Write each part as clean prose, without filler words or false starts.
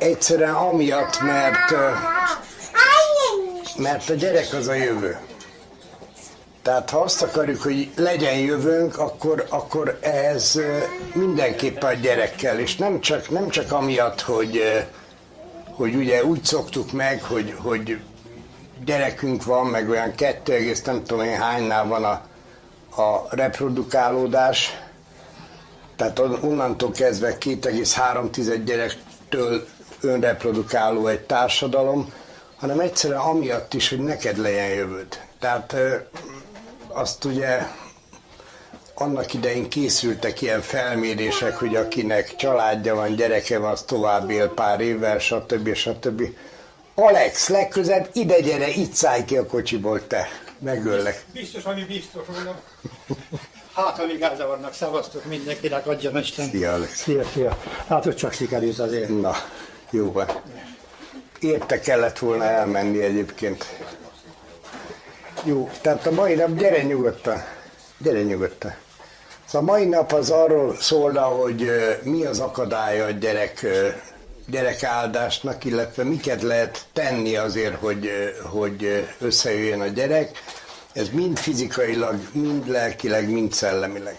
Egyszerűen amiatt, mert a gyerek az a jövő. Tehát ha azt akarjuk, hogy legyen jövőnk, akkor ehhez mindenképpen a gyerekkel. És nem csak amiatt, hogy ugye úgy szoktuk meg, hogy gyerekünk van, meg olyan 2, nem tudom én hánynál van a reprodukálódás. Tehát onnantól kezdve 2,3 gyerektől önreprodukáló egy társadalom, hanem egyszerűen amiatt is, hogy neked legyen jövőd. Tehát azt ugye annak idején készültek ilyen felmérések, hogy akinek családja van, gyereke van, az tovább él pár évvel, stb. Stb. Alex, legközebb ide gyere, itt szállj ki a kocsiból, te! Megöllek. Biztos, ami biztos, mondom. Hát, ha vigáza vannak, szavaztok mindenkinek, adjon Isten. Szia, Alex. Szia. Hát, hogy csak sikerült azért. Na, jó van. Érte kellett volna elmenni egyébként. Jó, tehát a mai nap, gyere nyugodtan. Szóval a mai nap az arról szólna, hogy mi az akadálya a gyerekáldásnak, illetve miket lehet tenni azért, hogy összejöjjön a gyerek. Ez mind fizikailag, mind lelkileg, mind szellemileg.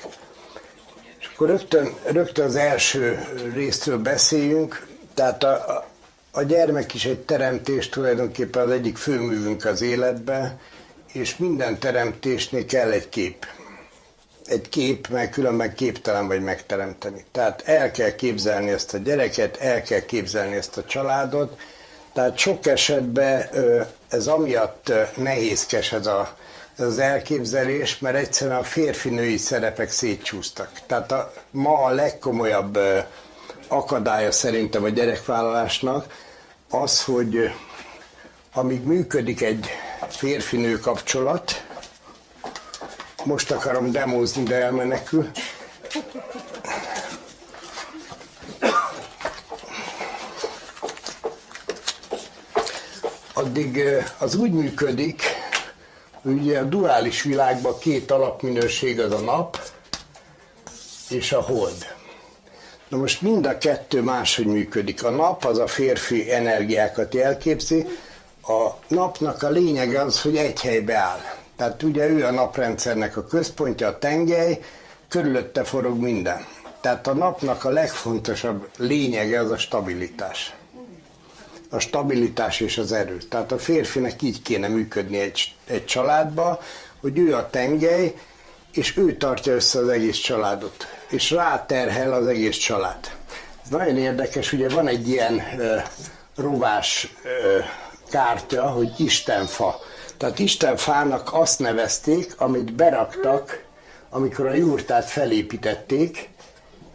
És akkor rögtön az első részről beszéljünk. Tehát a gyermek is egy teremtés, tulajdonképpen az egyik főművünk az életben, és minden teremtésnél kell egy kép. Egy kép, mert különben képtelen vagy megteremteni. Tehát el kell képzelni ezt a gyereket, el kell képzelni ezt a családot. Tehát sok esetben ez amiatt nehézkes ez az elképzelés, mert egyszerűen a férfi-női szerepek szétcsúsztak. Tehát ma a legkomolyabb akadálya szerintem a gyerekvállalásnak az, hogy amíg működik egy férfi-nő kapcsolat, most akarom demózni, de elmenekül. Addig az úgy működik, hogy ugye a duális világban két alapminőség az a nap és a hold. Na most mind a kettő máshogy működik. A nap az a férfi energiákat jelképzi, a napnak a lényege az, hogy egy helybe áll. Tehát ugye ő a naprendszernek a központja, a tengely, körülötte forog minden. Tehát a napnak a legfontosabb lényege az a stabilitás. A stabilitás és az erő. Tehát a férfinek így kéne működni egy családba, hogy ő a tengely, és ő tartja össze az egész családot. És ráterhel az egész család. Ez nagyon érdekes, ugye van egy ilyen rovás kártya, hogy Istenfa. Tehát Istenfának azt nevezték, amit beraktak, amikor a jurtát felépítették,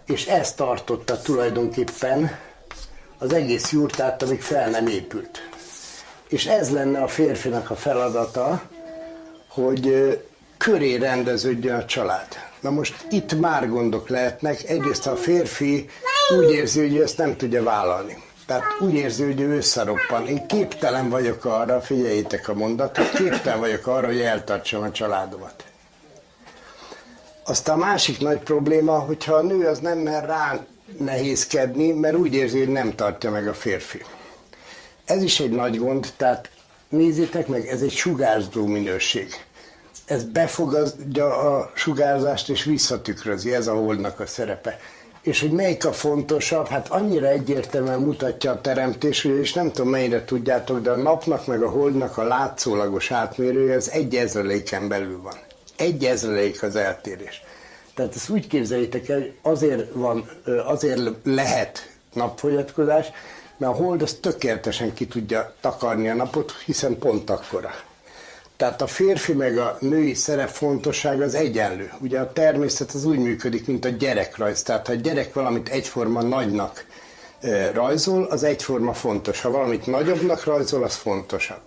és ez tartotta tulajdonképpen az egész jurtát, amíg fel nem épült. És ez lenne a férfinak a feladata, hogy köré rendeződjön a család. Na most itt már gondok lehetnek, egyrészt a férfi úgy érzi, hogy ezt nem tudja vállalni. Tehát úgy érzi, hogy ő összeroppan. Én képtelen vagyok arra, figyeljétek a mondatot, képtelen vagyok arra, hogy eltartsam a családomat. Aztán a másik nagy probléma, hogyha a nő az nem mer rá nehézkedni, mert úgy érzi, hogy nem tartja meg a férfi. Ez is egy nagy gond, tehát nézzétek meg, ez egy sugárzó minőség. Ez befogadja a sugárzást és visszatükrözi, ez a holdnak a szerepe. És hogy melyik a fontosabb, hát annyira egyértelműen mutatja a teremtés, és nem tudom mennyire tudjátok, de a napnak meg a holdnak a látszólagos átmérője az 1/1000-en belül van. 1/1000 az eltérés. Tehát ezt úgy képzeljétek el, hogy azért lehet napfogyatkozás, mert a hold az tökéletesen ki tudja takarni a napot, hiszen pont akkora. Tehát a férfi meg a női szerep fontossága az egyenlő. Ugye a természet az úgy működik, mint a gyerekrajz. Tehát ha a gyerek valamit egyforma nagynak rajzol, az egyforma fontos. Ha valamit nagyobbnak rajzol, az fontosabb.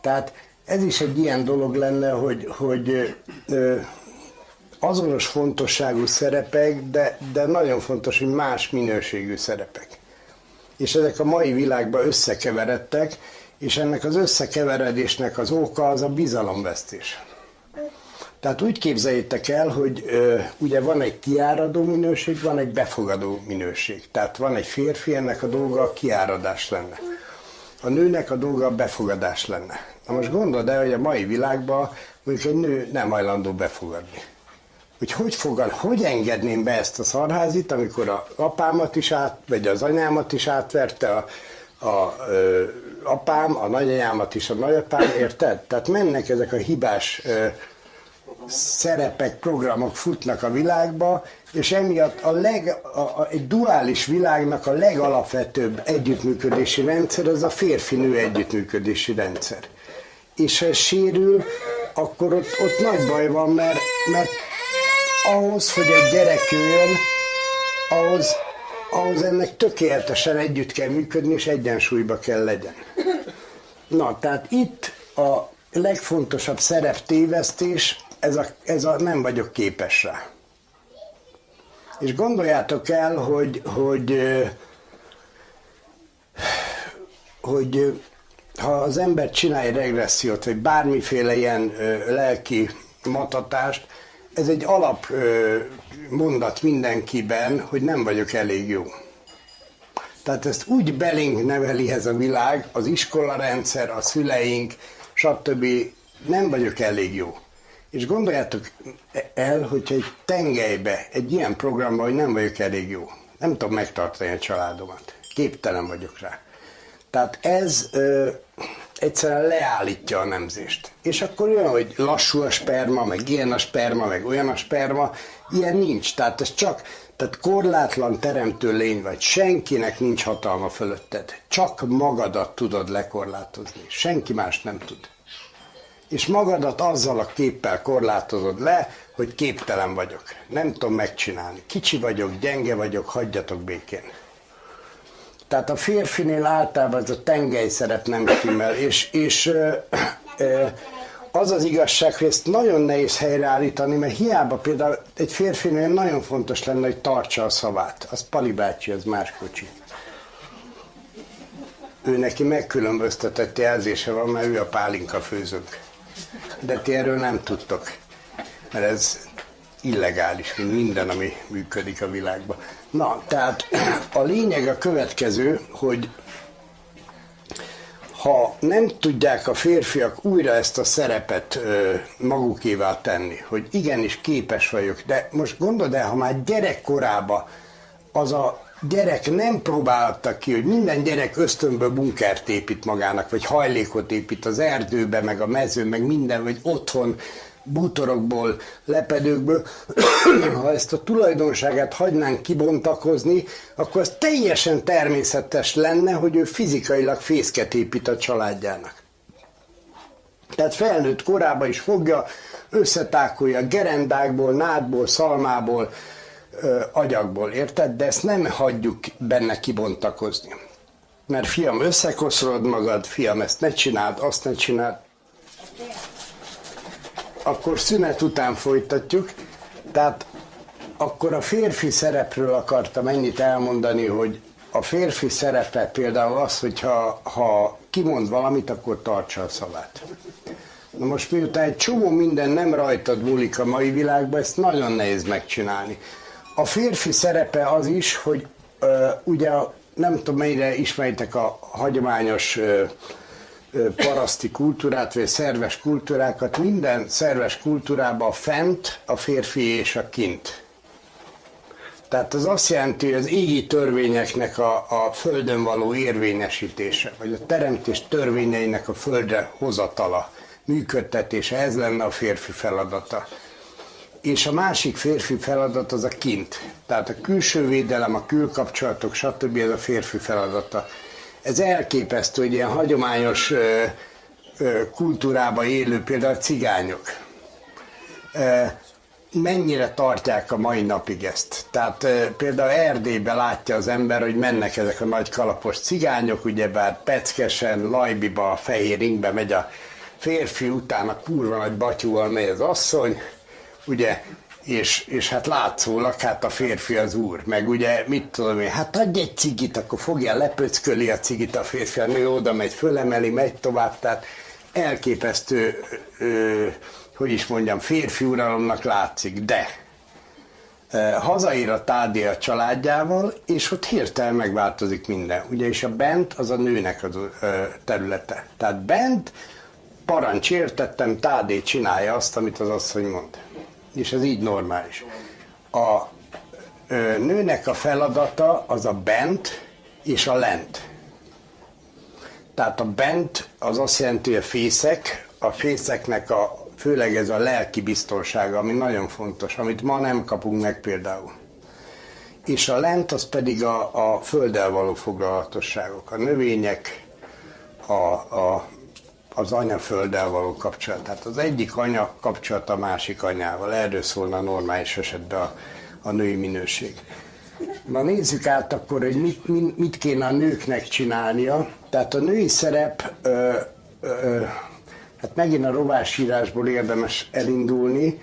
Tehát ez is egy ilyen dolog lenne, hogy azonos fontosságú szerepek, de nagyon fontos, hogy más minőségű szerepek. És ezek a mai világban összekeveredtek, és ennek az összekeveredésnek az oka az a bizalomvesztés. Tehát úgy képzeljétek el, hogy ugye van egy kiáradó minőség, van egy befogadó minőség. Tehát van egy férfi, ennek a dolga a kiáradás lenne. A nőnek a dolga a befogadás lenne. Na most gondold el, hogy a mai világban mondjuk egy nő nem hajlandó befogadni. Hogy engedném be ezt a szarházit, amikor az apámat is vagy az anyámat is átverte, a apám, a nagyanyámat is a nagyapám, érted? Tehát mennek ezek a hibás szerepek, programok futnak a világba, és emiatt egy duális világnak a legalapvetőbb együttműködési rendszer az a férfi-nő együttműködési rendszer. És ha ez sérül, akkor ott nagy baj van, mert ahhoz, hogy egy gyerek jöjjön, ahhoz ennek tökéletesen együtt kell működni, és egyensúlyba kell legyen. Na, tehát itt a legfontosabb szereptévesztés, ez a nem vagyok képes rá. És gondoljátok el, hogy ha az ember csinál egy regressziót, vagy bármiféle ilyen lelki matatást, ez egy alapmondat mindenkiben, hogy nem vagyok elég jó. Tehát ezt úgy belénk neveli ez a világ, az iskolarendszer, a szüleink, stb. Nem vagyok elég jó. És gondoljátok el, hogyha egy tengelybe, egy ilyen programban, hogy nem vagyok elég jó. Nem tudom megtartani a családomat. Képtelen vagyok rá. Tehát ez egyszerűen leállítja a nemzést. És akkor olyan, hogy lassú a sperma, meg ilyen a sperma, meg olyan a sperma, ilyen nincs. Tehát ez tehát korlátlan teremtő lény vagy, senkinek nincs hatalma fölötted. Csak magadat tudod lekorlátozni, senki más nem tud. És magadat azzal a képpel korlátozod le, hogy képtelen vagyok, nem tudom megcsinálni, kicsi vagyok, gyenge vagyok, hagyjatok békén. Tehát a férfinél általában ez a tengely szerep nem stimmel, és az az igazság, hogy ezt nagyon nehéz helyreállítani, mert hiába például egy férfinél nagyon fontos lenne, hogy tartsa a szavát. Az Pali bácsi, az más kocsi. Ő neki megkülönböztetett jelzése van, mert ő a pálinka főzőnk. De ti erről nem tudtok, mert ez illegális, mint minden, ami működik a világban. Na, tehát a lényeg a következő, hogy ha nem tudják a férfiak újra ezt a szerepet magukévá tenni, hogy igenis képes vagyok, de most gondold el, ha már gyerekkorában az a gyerek nem próbálta ki, hogy minden gyerek ösztönből bunkert épít magának, vagy hajlékot épít az erdőbe, meg a mezőn, meg minden, vagy otthon, bútorokból, lepedőkből, ha ezt a tulajdonságát hagynánk kibontakozni, akkor az teljesen természetes lenne, hogy ő fizikailag fészket épít a családjának. Tehát felnőtt korában is fogja, összetákolja gerendákból, nádból, szalmából, agyagból, érted? De ezt nem hagyjuk benne kibontakozni. Mert fiam, összekoszolod magad, fiam, ezt ne csináld, azt ne csináld. Akkor szünet után folytatjuk, tehát akkor a férfi szerepről akartam ennyit elmondani, hogy a férfi szerepe például az, hogy ha kimond valamit, akkor tartsa a szavát. Na most miután egy csomó minden nem rajtad múlik a mai világban, ezt nagyon nehéz megcsinálni. A férfi szerepe az is, hogy ugye nem tudom mennyire ismeritek a hagyományos paraszti kultúrát, vagy szerves kultúrákat, minden szerves kultúrában a fent, a férfi és a kint. Tehát az azt jelenti, hogy az égi törvényeknek a földön való érvényesítése, vagy a teremtés törvényeinek a földre hozatala, működtetése, ez lenne a férfi feladata. És a másik férfi feladat az a kint. Tehát a külső védelem, a külkapcsolatok, stb. Ez a férfi feladata. Ez elképesztő, hogy ilyen hagyományos kultúrában élő, például a cigányok, mennyire tartják a mai napig ezt. Tehát például Erdélyben látja az ember, hogy mennek ezek a nagy kalapos cigányok, ugyebár peckesen, lajbiba, a fehér ingbe megy a férfi, utána kurva nagy batyúval megy az asszony, ugye, és hát látszólag, hát a férfi az úr, meg ugye, mit tudom én, hát adj egy cigit, akkor fogja, lepöcköli a cigit a férfi, a nő oda megy, fölemeli, megy tovább, tehát elképesztő, hogy is mondjam, férfi uralomnak látszik, de hazaér a Tádé a családjával, és ott hirtelen megváltozik minden. Ugye, és a bent az a nőnek az területe. Tehát bent parancs értettem, Tádé csinálja azt, amit az asszony mond. És ez így normális. A nőnek a feladata az a bent és a lent. Tehát a bent az azt jelenti, hogy a fészeknek a, főleg ez a lelki biztonsága, ami nagyon fontos, amit ma nem kapunk meg például. És a lent az pedig a földdel való foglalatosságok, a növények, az anyafölddel való kapcsolat. Tehát az egyik anya kapcsolat a másik anyával. Erről szólna normális esetben a női minőség. Na nézzük át akkor, hogy mit kéne a nőknek csinálnia. Tehát a női szerep, hát megint a rovásírásból érdemes elindulni.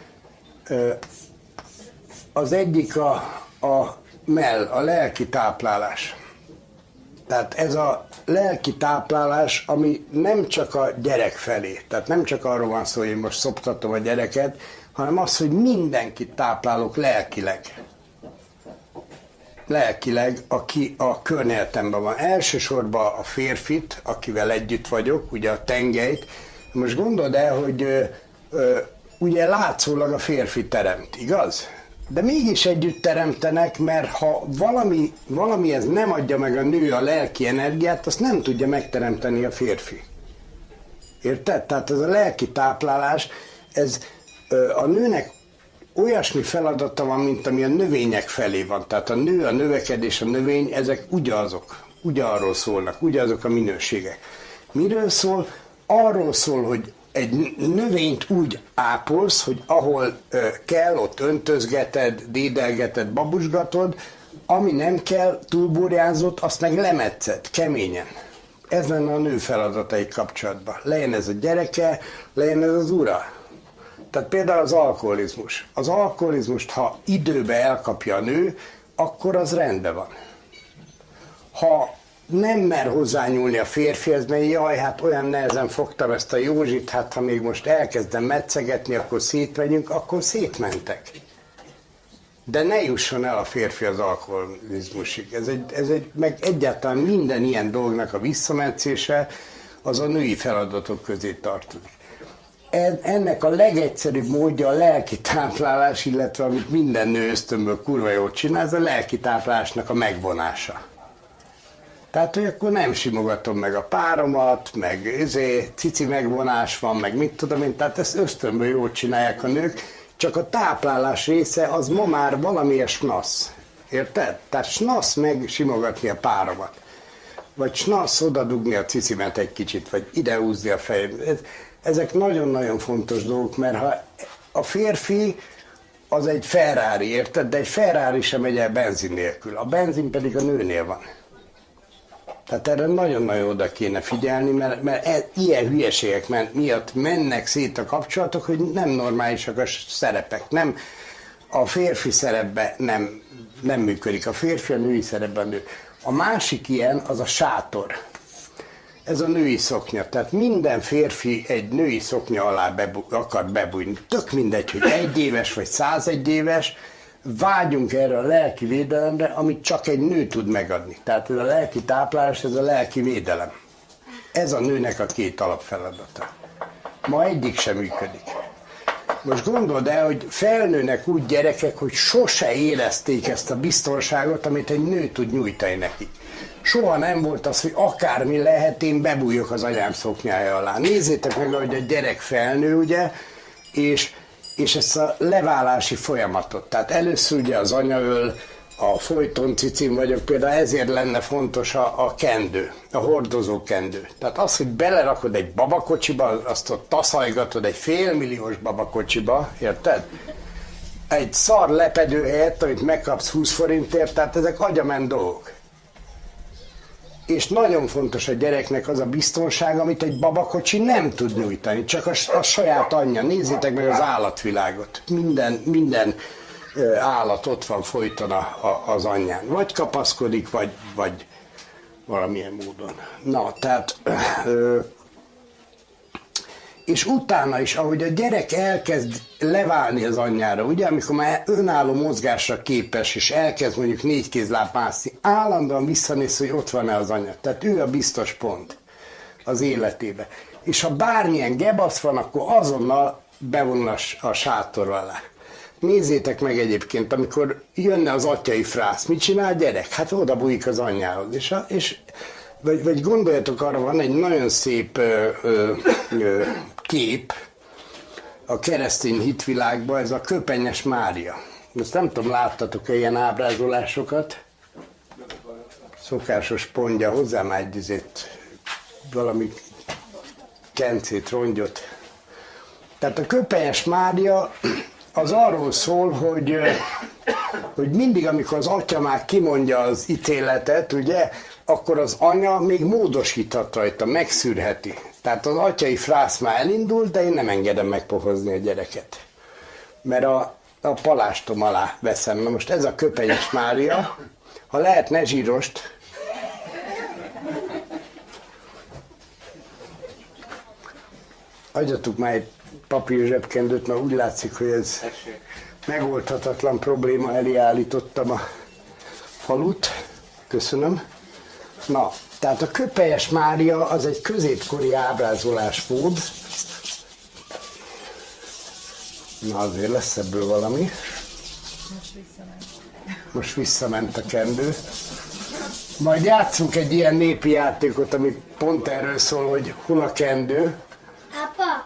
Az egyik a mell, a lelki táplálás. Tehát ez a lelki táplálás, ami nem csak a gyerek felé, tehát nem csak arról van szó, hogy én most szoptatom a gyereket, hanem az, hogy mindenkit táplálok lelkileg. Lelkileg, aki a környezetemben van. Elsősorban a férfit, akivel együtt vagyok, ugye a tengelyt. Most gondold el, hogy ugye látszólag a férfi teremt, igaz? De mégis együtt teremtenek, mert ha valami ez nem adja meg a nő a lelki energiát, azt nem tudja megteremteni a férfi. Érted? Tehát ez a lelki táplálás, ez a nőnek olyasmi feladata van, mint ami a növények felé van. Tehát a nő, a növekedés, a növény, ezek ugyanazok. Ugyanarról szólnak, ugyanazok a minőségek. Miről szól? Arról szól, hogy egy növényt úgy ápolsz, hogy ahol kell, ott öntözgeted, dédelgeted, babusgatod, ami nem kell, túlburjánzott, azt meg lemetszed, keményen. Ez lenne a nő feladatai kapcsolatban. Legyen ez a gyereke, legyen ez az ura. Tehát például az alkoholizmus. Az alkoholizmust, ha időbe elkapja a nő, akkor az rendben van. Ha nem mer hozzányúlni a férfihez, mert jaj, hát olyan nehezen fogtam ezt a Józsit, hát ha még most elkezdem metszegetni, akkor szétmegyünk, akkor szétmentek. De ne jusson el a férfi az alkoholizmusig. Ez egy meg egyáltalán minden ilyen dolgnak a visszametszése az a női feladatok közé tartozik. Ennek a legegyszerűbb módja a lelki táplálás, illetve amit minden nő ösztönből kurva jól csinál, ez a lelki táplálásnak a megvonása. Tehát, hogy akkor nem simogatom meg a páromat, meg cici megvonás van, meg mit tudom én, tehát ezt ösztönből jól csinálják a nők, csak a táplálás része az ma már valamilyen snasz. Érted? Tehát snasz meg simogatni a páromat. Vagy snasz odadugni a cicimet egy kicsit, vagy idehúzni a fejem. Ezek nagyon-nagyon fontos dolgok, mert ha a férfi az egy Ferrari, érted? De egy Ferrari sem megy el benzin nélkül. A benzin pedig a nőnél van. Tehát erre nagyon-nagyon oda kéne figyelni, mert ilyen hülyeségek miatt mennek szét a kapcsolatok, hogy nem normálisak a szerepek. Nem, a férfi szerepben nem működik, a férfi, a női szerepben nő. A másik ilyen az a sátor. Ez a női szoknya. Tehát minden férfi egy női szoknya alá akar bebújni. Tök mindegy, hogy 1 éves vagy 101 éves, vágyunk erre a lelki védelemre, amit csak egy nő tud megadni. Tehát ez a lelki táplálás, ez a lelki védelem. Ez a nőnek a 2 alapfeladata. Ma egyik sem működik. Most gondold el, hogy felnőnek úgy gyerekek, hogy sose érezték ezt a biztonságot, amit egy nő tud nyújtani nekik. Soha nem volt az, hogy akármi lehet, én bebújok az anyám szoknyája alá. Nézzétek meg, hogy a gyerek felnő, ugye, és ezt a leválási folyamatot. Tehát először ugye az anya öl, a folyton cicin vagyok, például ezért lenne fontos a kendő, a hordozó kendő. Tehát az, hogy belerakod egy babakocsiba, azt ott taszajgatod egy félmilliós babakocsiba, érted? Egy szar lepedő helyett, amit megkapsz 20 forintért, tehát ezek agyament dolgok. És nagyon fontos a gyereknek az a biztonság, amit egy babakocsi nem tud nyújtani, csak a saját anyja. Nézzétek meg az állatvilágot. Minden állat ott van folyton az anyján. Vagy kapaszkodik, vagy valamilyen módon. Na, tehát és utána is, ahogy a gyerek elkezd leválni az anyjára, ugye, amikor már önálló mozgásra képes, és elkezd mondjuk négykézláb mászni, állandóan visszanéz, hogy ott van-e az anyja. Tehát ő a biztos pont az életébe. És ha bármilyen gebasz van, akkor azonnal bevonul a sátor alá. Nézzétek meg egyébként, amikor jönne az atyai frász, mit csinál a gyerek? Hát oda bújik az anyjához. Vagy gondoljatok, arra van egy nagyon szép kép a keresztény hitvilágban, ez a Köpenyes Mária. Ezt nem tudom, láttatok-e ilyen ábrázolásokat? Szokásos pontja, hozzá már egy izét, valami kencét, rongyot. Tehát a Köpenyes Mária az arról szól, hogy mindig, amikor az atya már kimondja az ítéletet, ugye, akkor az anya még módosíthat rajta, megszűrheti. Tehát az atyai frász már elindult, de én nem engedem megpohozni a gyereket. Mert a palástom alá veszem. Na most ez a Köpenyes Mária, ha lehet, ne zsírost. Adjatok már egy papírzsebkendőt, mert úgy látszik, hogy ez megoldhatatlan probléma elé állítottam a falut. Köszönöm. Na, tehát a Köpenyes Mária az egy középkori ábrázolásmód. Na, azért lesz ebből valami. Most visszament a kendő. Majd játszunk egy ilyen népi játékot, ami pont erről szól, hogy hol a kendő. Apa!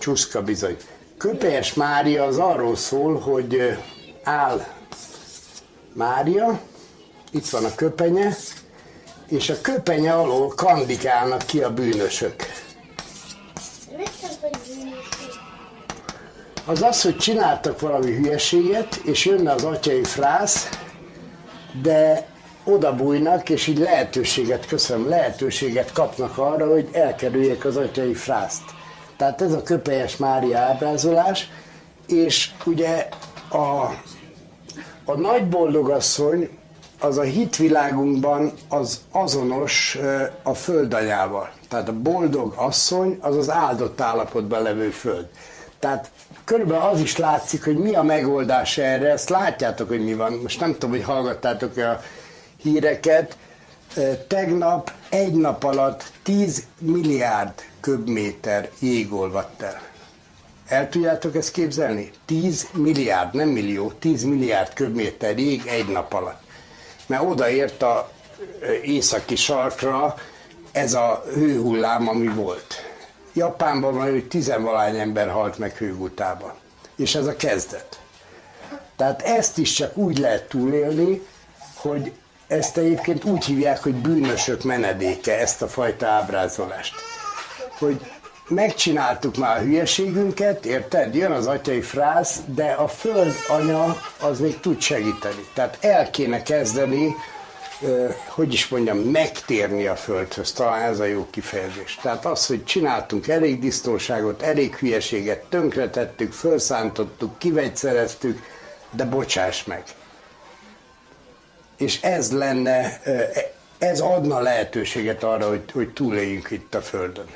Csuszka bizony. Köpenyes Mária az arról szól, hogy áll Mária, itt van a köpenye, és a köpenye alól kandikálnak ki a bűnösök. Az, hogy csináltak valami hülyeséget, és jönne az atyai frász, de odabújnak, és így lehetőséget kapnak arra, hogy elkerüljék az atyai frászt. Tehát ez a Köpenyes Mária ábrázolás, és ugye a nagyboldogasszony az a hitvilágunkban az azonos a földanyával. Tehát a boldog asszony az az áldott állapotban levő föld. Tehát körülbelül az is látszik, hogy mi a megoldás erre, ezt látjátok, hogy mi van. Most nem tudom, hogy hallgattátok-e a híreket. Tegnap egy nap alatt 10 milliárd köbméter jég olvadt el. El tudjátok ezt képzelni? 10 milliárd, nem millió, 10 milliárd köbméter jég egy nap alatt. Mert odaért az északi sarkra ez a hőhullám, ami volt. Japánban van, hogy 10-valahány ember halt meg hőgutában. És ez a kezdet. Tehát ezt is csak úgy lehet túlélni, hogy ezt egyébként úgy hívják, hogy bűnösök menedéke, ezt a fajta ábrázolást. Hogy megcsináltuk már a hülyeségünket, érted? Jön az atyai frász, de a föld anya az még tud segíteni. Tehát el kéne kezdeni, hogy is mondjam, megtérni a földhöz, talán ez a jó kifejezés. Tehát az, hogy csináltunk elég disznóságot, elég hülyeséget, tönkretettük, fölszántottuk, kivegyszereztük, de bocsáss meg. És ez lenne, ez adna lehetőséget arra, hogy túléljünk itt a Földön.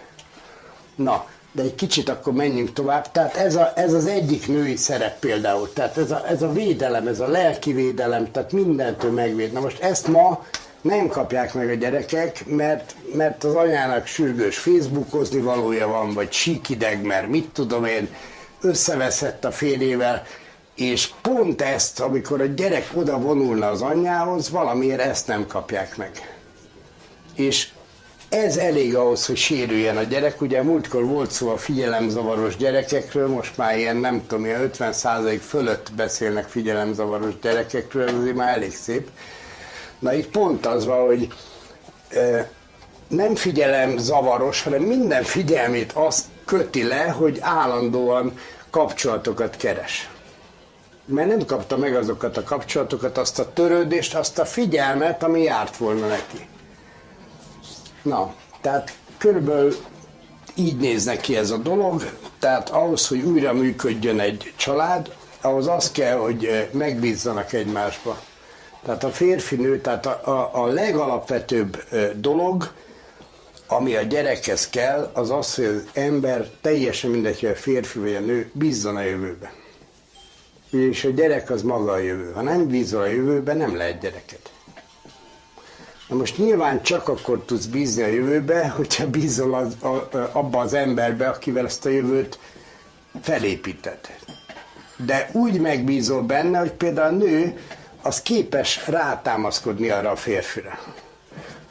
Na, de egy kicsit akkor menjünk tovább. Tehát ez az egyik női szerep például. Tehát ez a védelem, ez a lelki védelem, tehát mindentől megvéd. Na most ezt ma nem kapják meg a gyerekek, mert az anyának sürgős facebookozni valója van, vagy síkideg, mert mit tudom én, összeveszett a férjével. És pont ezt, amikor a gyerek oda vonulna az anyjához, valamiért ezt nem kapják meg. És ez elég ahhoz, hogy sérüljen a gyerek. Ugye múltkor volt szó a figyelemzavaros gyerekekről, most már ilyen, nem tudom, ilyen 50% fölött beszélnek figyelemzavaros gyerekekről, ez azért már elég szép. Na itt pont az van, hogy nem figyelemzavaros, hanem minden figyelmét azt köti le, hogy állandóan kapcsolatokat keres. Mert nem kapta meg azokat a kapcsolatokat, azt a törődést, azt a figyelmet, ami járt volna neki. Na, tehát körülbelül így néz ki ez a dolog, tehát ahhoz, hogy újra működjön egy család, ahhoz az kell, hogy megbízzanak egymásba. Tehát a férfinő, tehát a legalapvetőbb dolog, ami a gyerekhez kell, az az, hogy az ember teljesen mindegy, hogy a férfi vagy a nő, bízzon a jövőben. Ugyanis a gyerek az maga a jövő. Ha nem bízol a jövőben, nem lehet gyereket. Na most nyilván csak akkor tudsz bízni a jövőbe, hogyha bízol abba az emberbe, akivel ezt a jövőt felépíted. De úgy megbízol benne, hogy például a nő az képes rátámaszkodni arra a férfira.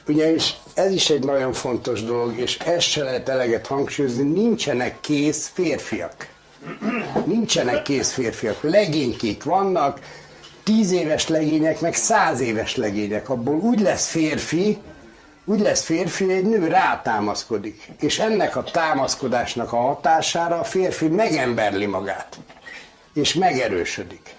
Ugyanis ez is egy nagyon fontos dolog, és ezt se lehet eleget hangsúlyozni, nincsenek kész férfiak. Nincsenek kész férfiak. Legénykék vannak, 10 éves legények, meg 100 éves legények. Abból úgy lesz férfi, hogy egy nő rátámaszkodik. És ennek a támaszkodásnak a hatására a férfi megemberli magát. És megerősödik.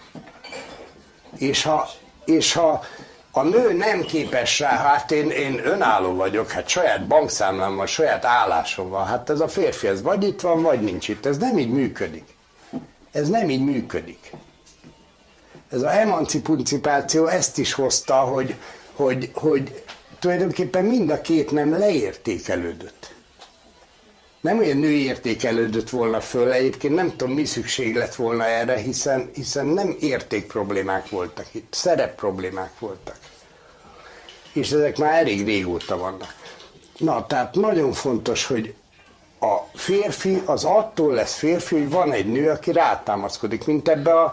És ha a nő nem képes rá, hát én önálló vagyok, hát saját bankszámlám van, saját állásom van, hát ez a férfi, ez vagy itt van, vagy nincs itt. Ez nem így működik. Ez a emancipáció ezt is hozta, hogy tulajdonképpen mind a két nem leértékelődött. Nem olyan női értékelődött volna föl, egyébként nem tudom, mi szükség lett volna erre, hiszen nem értékproblémák voltak itt, szerepproblémák voltak. És ezek már elég régóta vannak. Na, tehát nagyon fontos, hogy a férfi az attól lesz férfi, hogy van egy nő, aki rátámaszkodik, mint ebbe a...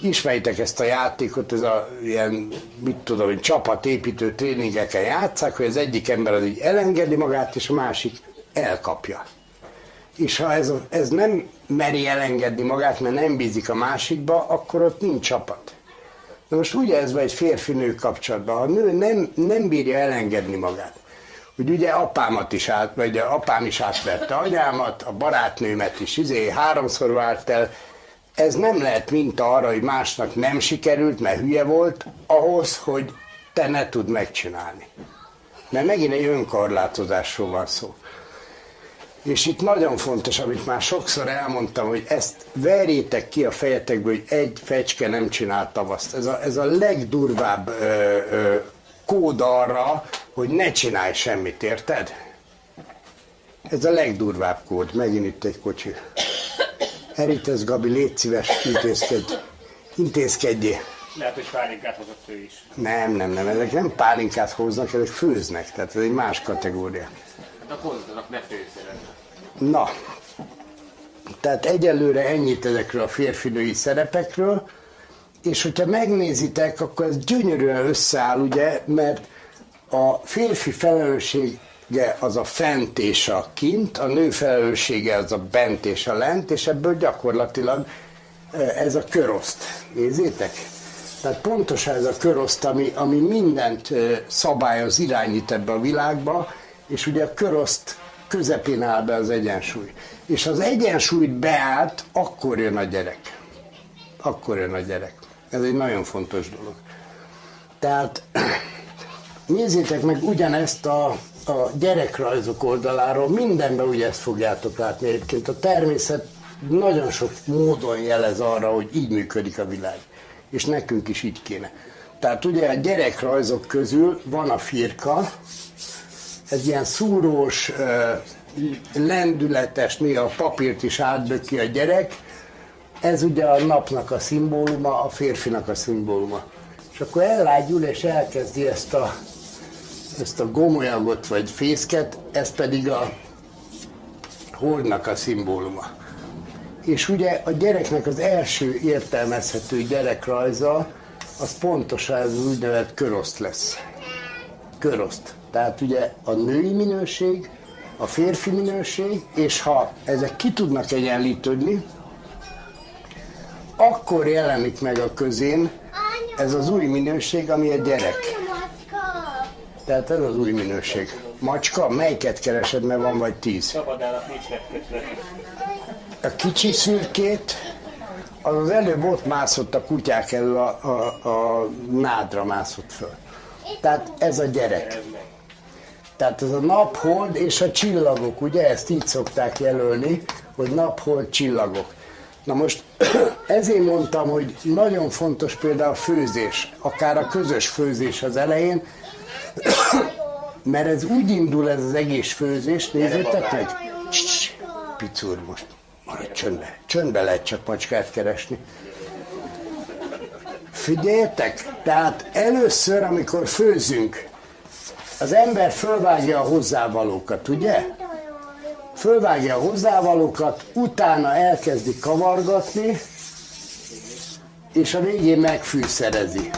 Ismerjétek ezt a játékot, ez a ilyen, mit tudom, hogy csapatépítő tréningeken játsszák, hogy az egyik ember az így elengedi magát, és a másik elkapja. És ha ez nem meri elengedni magát, mert nem bízik a másikba, akkor ott nincs csapat. Na most ugye ez van egy férfi-nő kapcsolatban, a nő nem bírja elengedni magát. Hogy ugye apám is átverte anyámat, a barátnőmet is, 3-szor vált el. Ez nem lehet minta arra, hogy másnak nem sikerült, mert hülye volt, ahhoz, hogy te ne tudd megcsinálni. Mert megint egy önkorlátozásról van szó. És itt nagyon fontos, amit már sokszor elmondtam, hogy ezt verjétek ki a fejetekből, hogy egy fecske nem csinál tavaszt. Ez a legdurvább kód arra, hogy ne csinálj semmit, érted? Ez a legdurvább kód. Megint itt egy kocsi. Erítesz, Gabi, légy szíves, intézkedjél. Lehet, hogy pálinkát hozott ő is. Nem, ezek nem pálinkát hoznak, ezek főznek, tehát ez egy más kategória. Hát a hozzanak, ne főzzenek. Na, tehát egyelőre ennyit ezekről a férfinői szerepekről, és hogyha megnézitek, akkor ez gyönyörűen összeáll, ugye, mert a férfi felelősség az a fent és a kint, a nő felelőssége az a bent és a lent, és ebből gyakorlatilag ez a köroszt. Nézzétek? Tehát pontosan ez a köroszt, ami mindent szabályoz, irányít ebbe a világba, és ugye a köroszt közepén áll be az egyensúly. És az egyensúlyt beállt, akkor jön a gyerek. Ez egy nagyon fontos dolog. Tehát nézzétek meg ugyanezt a gyerekrajzok oldaláról, mindenben ugye ezt fogjátok látni egyébként. A természet nagyon sok módon jelez arra, hogy így működik a világ. És nekünk is így kéne. Tehát ugye a gyerekrajzok közül van a firka, ez ilyen szúrós, lendületes, néha a papírt is átböki a gyerek. Ez ugye a napnak a szimbóluma, a férfinak a szimbóluma. És akkor ellágyul és elkezdi ezt a gomolyagot vagy fészket, ez pedig a holdnak a szimbóluma. És ugye a gyereknek az első értelmezhető gyerekrajza, az pontosan ez az úgynevezett köroszt lesz. Köroszt. Tehát ugye a női minőség, a férfi minőség, és ha ezek ki tudnak egyenlítődni, akkor jelenik meg a közén ez az új minőség, ami a gyerek. Tehát ez az új minőség. Macska, melyiket keresed, mert van vagy 10? Szabadának nincs megkötve. A kicsi szürkét, az az előbb ott mászott a kutyák elől, a nádra mászott föl. Tehát ez a gyerek. Tehát ez a naphold és a csillagok, ugye? Ezt így szokták jelölni, hogy naphold, csillagok. Na most ezért mondtam, hogy nagyon fontos például a főzés, akár a közös főzés az elején, Mert ez úgy indul ez az egész főzés, nézzétek, hogy picúr most, maradj csöndbe. Csöndbe lehet csak macskát keresni. Figyeljetek, tehát először, amikor főzünk, az ember fölvágja a hozzávalókat, ugye? Fölvágja a hozzávalókat, utána elkezdi kavargatni, és a végén megfűszerezi.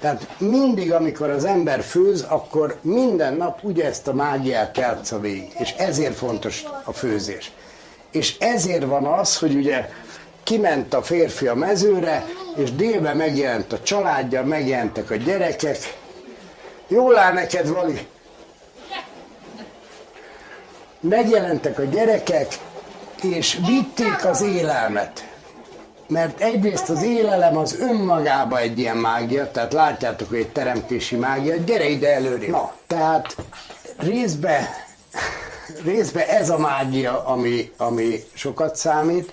Tehát mindig, amikor az ember főz, akkor minden nap ugye ezt a mágiát játsza végig. És ezért fontos a főzés. És ezért van az, hogy ugye kiment a férfi a mezőre, és délben megjelent a családja, megjelentek a gyerekek. Jól áll neked, Vali? Megjelentek a gyerekek, és vitték az élelmet. Mert egyrészt az élelem az önmagában egy ilyen mágia, tehát látjátok, hogy egy teremtési mágia, gyere ide előre. Na, tehát részbe ez a mágia, ami sokat számít,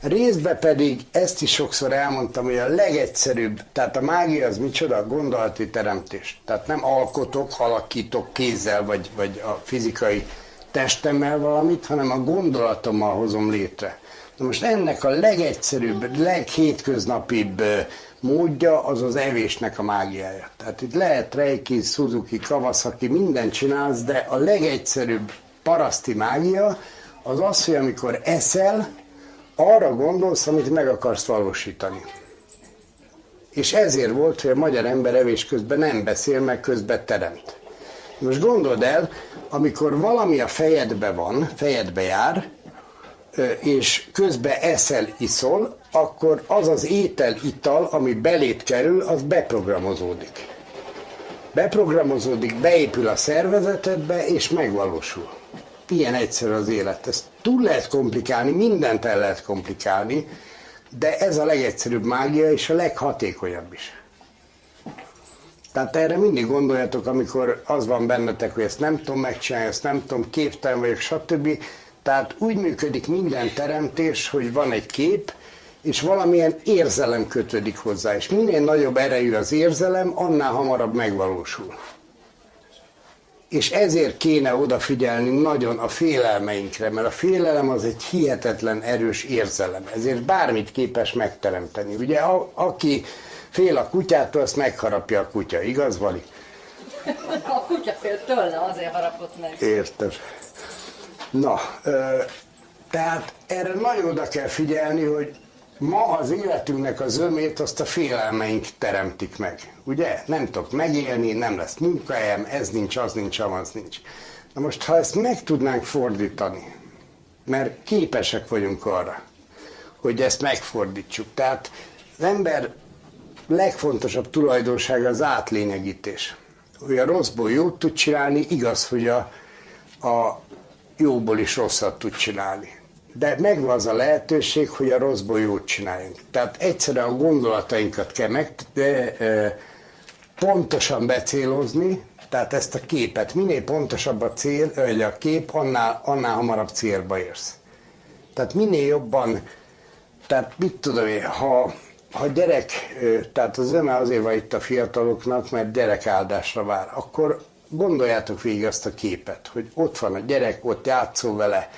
részbe pedig, ezt is sokszor elmondtam, hogy a legegyszerűbb, tehát a mágia az micsoda? Gondolati teremtés. Tehát nem alkotok, alakítok kézzel, vagy a fizikai testemmel valamit, hanem a gondolatommal hozom létre. Na most ennek a legegyszerűbb, leghétköznapibb módja az az evésnek a mágiája. Tehát itt lehet Reiki, Suzuki, Kawasaki, mindent csinálsz, de a legegyszerűbb paraszti mágia az az, hogy amikor eszel, arra gondolsz, amit meg akarsz valósítani. És ezért volt, hogy a magyar ember evés közben nem beszél, meg közben teremt. Most gondold el, amikor valami a fejedbe van, fejedbe jár, és közben eszel, iszol, akkor az az étel, ital, ami beléd kerül, az beprogramozódik. Beprogramozódik, beépül a szervezetedbe, és megvalósul. Ilyen egyszerű az élet. Ezt túl lehet komplikálni, mindent el lehet komplikálni, de ez a legegyszerűbb mágia, és a leghatékonyabb is. Tehát erre mindig gondoljatok, amikor az van bennetek, hogy ezt nem tudom megcsinálni, ezt nem tudom, képtelen vagyok, stb. Tehát úgy működik minden teremtés, hogy van egy kép, és valamilyen érzelem kötődik hozzá. És minél nagyobb erejű az érzelem, annál hamarabb megvalósul. És ezért kéne odafigyelni nagyon a félelmeinkre, mert a félelem az egy hihetetlen erős érzelem. Ezért bármit képes megteremteni. Ugye, aki fél a kutyától, azt megharapja a kutya. Igaz, Vali? A kutya fél tőle, azért harapott meg. Érted. Na, tehát erre nagyon oda kell figyelni, hogy ma az életünknek a zömét azt a félelmeink teremtik meg. Ugye? Nem tudok megélni, nem lesz munkahelyem, ez nincs, az nincs, amaz nincs. Na most, ha ezt meg tudnánk fordítani, mert képesek vagyunk arra, hogy ezt megfordítsuk. Tehát az ember legfontosabb tulajdonsága az átlényegítés. Hogy a rosszból jót tud csinálni, igaz, hogy a jóból is rosszat tud csinálni. De megvan az a lehetőség, hogy a rosszból jót csináljunk. Tehát egyszerűen a gondolatainkat kell pontosan becélozni, tehát ezt a képet. Minél pontosabb a kép, annál hamarabb célba érsz. Tehát minél jobban, tehát mit tudom én, ha gyerek, tehát az öme azért van itt a fiataloknak, mert gyerek áldásra vár, akkor gondoljátok végig azt a képet, hogy ott van a gyerek, ott játszol vele,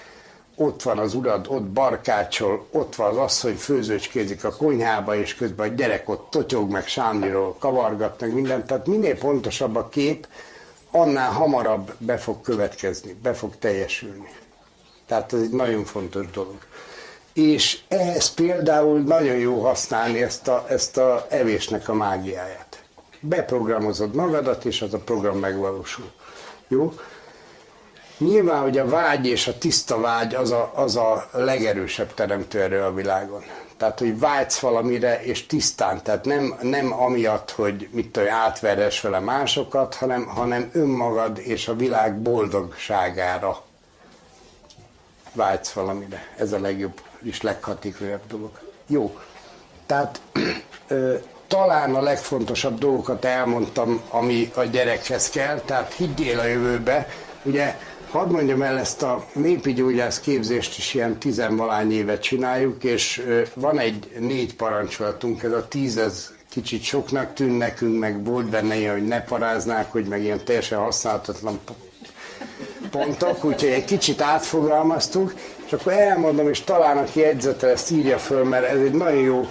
ott van az urad, ott barkácsol, ott van az asszony, főzőcskézik a konyhába, és közben a gyerek ott totyog meg sámliról, kavargat meg mindent. Tehát minél pontosabb a kép, annál hamarabb be fog következni, be fog teljesülni. Tehát ez egy nagyon fontos dolog. És ehhez például nagyon jó használni ezt a evésnek a mágiáját. Beprogramozod magadat, és az a program megvalósul. Jó? Nyilván, hogy a vágy és a tiszta vágy az a legerősebb teremtőerő a világon. Tehát, hogy vágysz valamire, és tisztán. Tehát nem amiatt, hogy mit tudom, átveress vele másokat, hanem önmagad és a világ boldogságára vágysz valamire. Ez a legjobb és leghatékonyabb dolog. Jó. Tehát... talán a legfontosabb dolgokat elmondtam, ami a gyerekhez kell, tehát higgyél a jövőbe. Ugye, hadd mondjam el, ezt a népi gyógyász képzést is ilyen 10-valahány évet csináljuk, és van egy 4 parancsolatunk, ez a 10, ez kicsit soknak tűnt nekünk, meg volt benne ilyen, hogy ne paráznák, hogy meg ilyen teljesen használhatatlan pontok, úgyhogy egy kicsit átfogalmaztuk, és akkor elmondom, és talán aki jegyzetel ezt írja föl, mert ez egy nagyon jó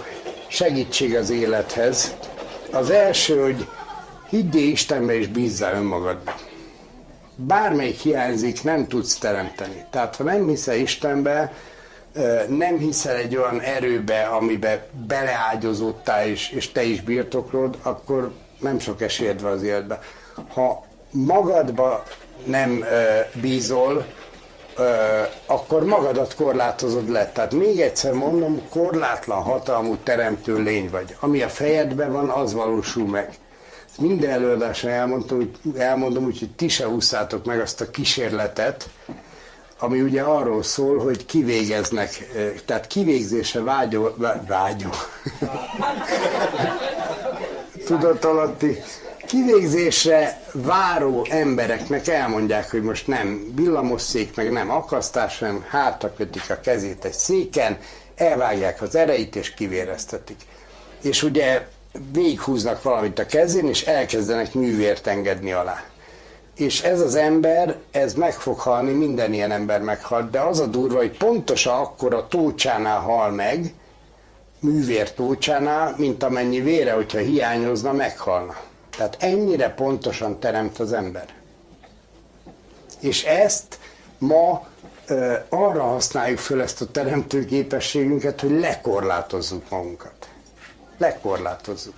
segítség az élethez. Az első, hogy higgyél Istenbe és bízzál önmagadba. Bármelyik hiányzik, nem tudsz teremteni. Tehát ha nem hiszel Istenbe, nem hiszel egy olyan erőbe, amiben beleágyazódtál és te is birtoklod, akkor nem sok esélyed van az életben. Ha magadba nem bízol, akkor magadat korlátozod le. Tehát még egyszer mondom, korlátlan hatalmú teremtő lény vagy. Ami a fejedben van, az valósul meg. Minden előadásra elmondom, úgyhogy ti se ússzátok meg azt a kísérletet, ami ugye arról szól, hogy kivégeznek, tehát kivégzése vágyó. Tudatalatti. Kivégzésre váró embereknek elmondják, hogy most nem villamosszék, meg nem akasztás, hanem hátra kötik a kezét egy széken, elvágják az ereit és kivéreztetik. És ugye végighúznak valamit a kezén, és elkezdenek művért engedni alá. És ez az ember, ez meg fog halni, minden ilyen ember meghalt, de az a durva, hogy pontosan akkor a tócsánál hal meg, művér tócsánál, mint amennyi vére, hogyha hiányozna, meghalna. Tehát ennyire pontosan teremt az ember. És ezt ma arra használjuk föl, ezt a teremtő képességünket, hogy lekorlátozzuk magunkat. Lekorlátozzuk.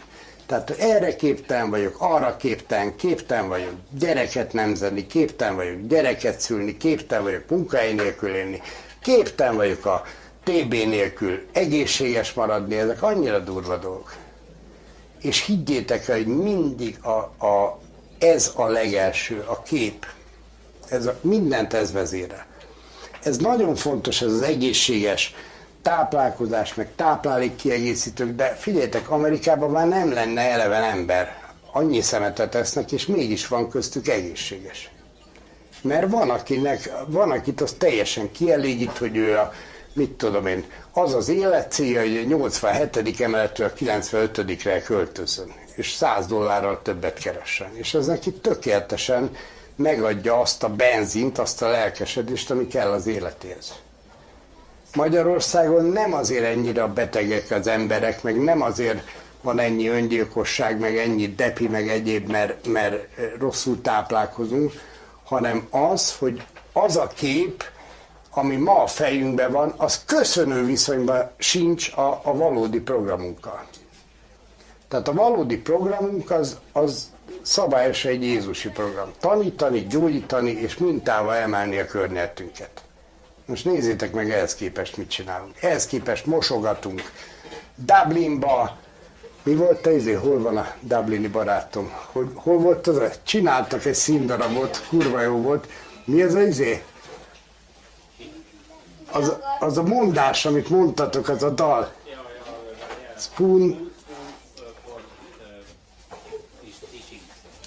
Tehát erre képtelen vagyok, arra képtelen vagyok gyereket nemzelni, képtelen vagyok gyereket szülni, képtelen vagyok munkahely nélkül élni, képtelen vagyok a TB nélkül egészséges maradni, ezek annyira durva dolgok. És higgyétek el, hogy mindig ez a legelső, a kép, mindent ez vezére. Ez nagyon fontos, ez az egészséges táplálkozás, meg táplálékkiegészítők, de figyeljetek, Amerikában már nem lenne eleven ember. Annyi szemetet esznek, és mégis van köztük egészséges. Mert van akit az teljesen kielégít, hogy ő a, mit tudom én, az az életcélja, hogy a 87. emeletről a 95-re költözön, és $100 többet keressen. És ez neki tökéletesen megadja azt a benzint, azt a lelkesedést, ami kell az életéhez. Magyarországon nem azért ennyire a betegek az emberek, meg nem azért van ennyi öngyilkosság, meg ennyi depi, meg egyéb, mert rosszul táplálkozunk, hanem az, hogy az a kép, ami ma a fejünkben van, az köszönő viszonyban sincs a valódi programunkkal. Tehát a valódi programunk az szabályos egy jézusi program. Tanítani, gyógyítani és mintába emelni a környezetünket. Most nézzétek meg, ehhez képest mit csinálunk. Ehhez képest mosogatunk. Dublinba, mi volt te izé? Hol van a dublini barátom? Hol volt az? Csináltak egy színdarabot, kurva jó volt. Mi ez az izé? Az a mondás, amit mondtatok, az a dal. Spoon.